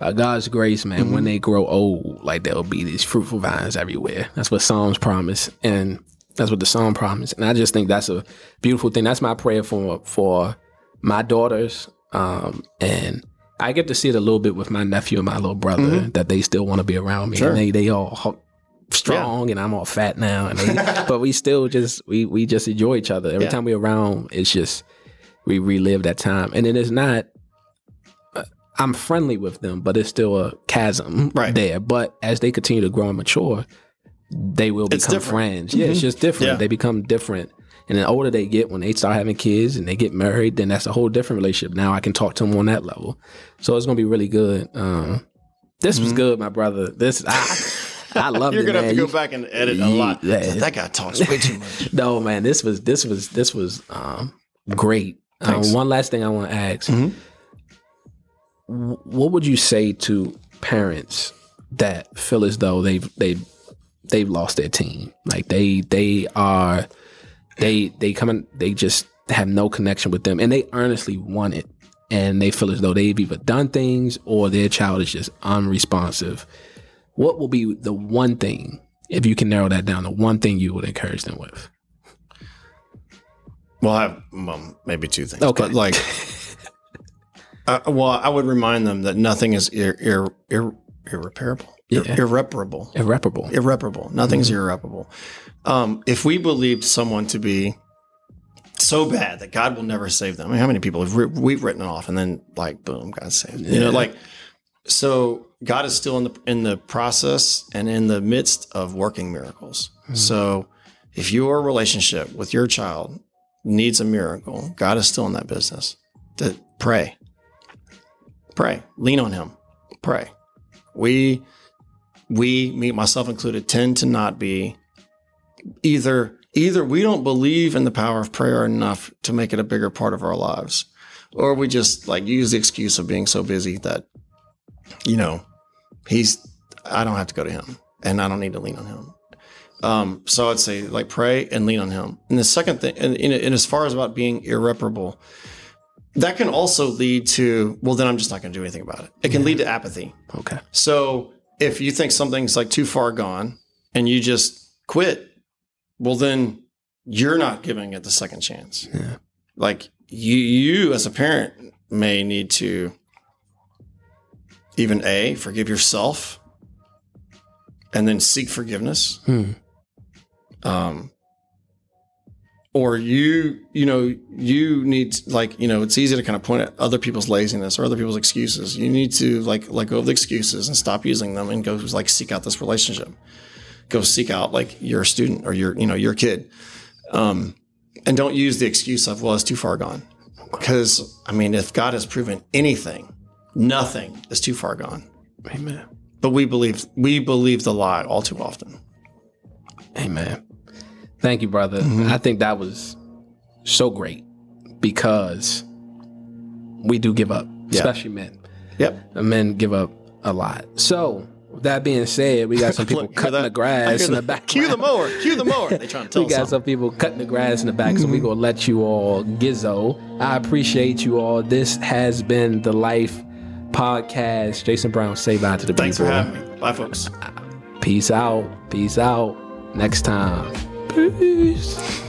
by God's grace, man. Mm-hmm. When they grow old, like, there'll be these fruitful vines everywhere. That's what Psalms promise, and that's what the Psalm promise. And I just think that's a beautiful thing. That's my prayer for for my daughters, um, and I get to see it a little bit with my nephew and my little brother mm-hmm. that they still want to be around me. Sure. And they they all strong, yeah. and I'm all fat now, and they, but we still just we we just enjoy each other every yeah. time we're around. It's just we relive that time, and it is not. I'm friendly with them, but it's still a chasm right. there. But as they continue to grow and mature, they will it's become different. friends. Mm-hmm. Yeah, it's just different. Yeah. They become different. And the older they get, when they start having kids and they get married, then that's a whole different relationship. Now I can talk to them on that level. So it's going to be really good. Um, this mm-hmm. was good, my brother. This I, I loved You're it, You're going to have to you, go back and edit you, a lot. Yeah. That guy talks way too much. No, man, this was, this was, this was um, great. Um, one last thing I want to ask. Mm-hmm. What would you say to parents that feel as though they've they've they've lost their team? Like they they are they they come in, they just have no connection with them, and they earnestly want it, and they feel as though they've either done things or their child is just unresponsive. What will be the one thing, if you can narrow that down, the one thing you would encourage them with? Well, I have um, maybe two things. Okay, but like. Uh, well, I would remind them that nothing is ir- ir- ir- irreparable, ir- yeah. irreparable, irreparable, irreparable. Nothing's mm-hmm. irreparable. Um, if we believed someone to be so bad that God will never save them, I mean, how many people have re- we've written off and then like, boom, God saved them. Yeah. You know, like, so God is still in the, in the process and in the midst of working miracles. Mm-hmm. So if your relationship with your child needs a miracle, God is still in that business. To pray. Pray. Lean on him. Pray. We, we, me, myself included, tend to not be either, either we don't believe in the power of prayer enough to make it a bigger part of our lives, or we just like use the excuse of being so busy that, you know, he's, I don't have to go to him and I don't need to lean on him. Um, so I'd say like pray and lean on him. And the second thing, and, and, and as far as about being irreparable, that can also lead to, well, then I'm just not going to do anything about it. It can yeah. lead to apathy. Okay. So if you think something's like too far gone and you just quit, well, then you're not giving it the second chance. Yeah. Like you, you as a parent may need to even A, forgive yourself and then seek forgiveness. Hmm. Um, Or you, you know, you need to, like, you know, it's easy to kind of point at other people's laziness or other people's excuses. You need to like let go of the excuses and stop using them and go like seek out this relationship. Go seek out like your student or your, you know, your kid. Um, And don't use the excuse of, well, it's too far gone. Because, I mean, if God has proven anything, nothing is too far gone. Amen. But we believe we believe the lie all too often. Amen. Thank you, brother. Mm-hmm. I think that was so great because we do give up, yeah. especially men. Yep. Men give up a lot. So, that being said, we got some people Look, cutting the grass in the, the back. Cue the mower. Cue the mower. They trying to tell us. We got something. some people cutting the grass in the back, so we gonna let you all gizzo. I appreciate you all. This has been the Life Podcast. Jason Brown, say bye to the Thanks people. Thanks for having me. Bye, folks. Peace out. Peace out. Next time. Peace.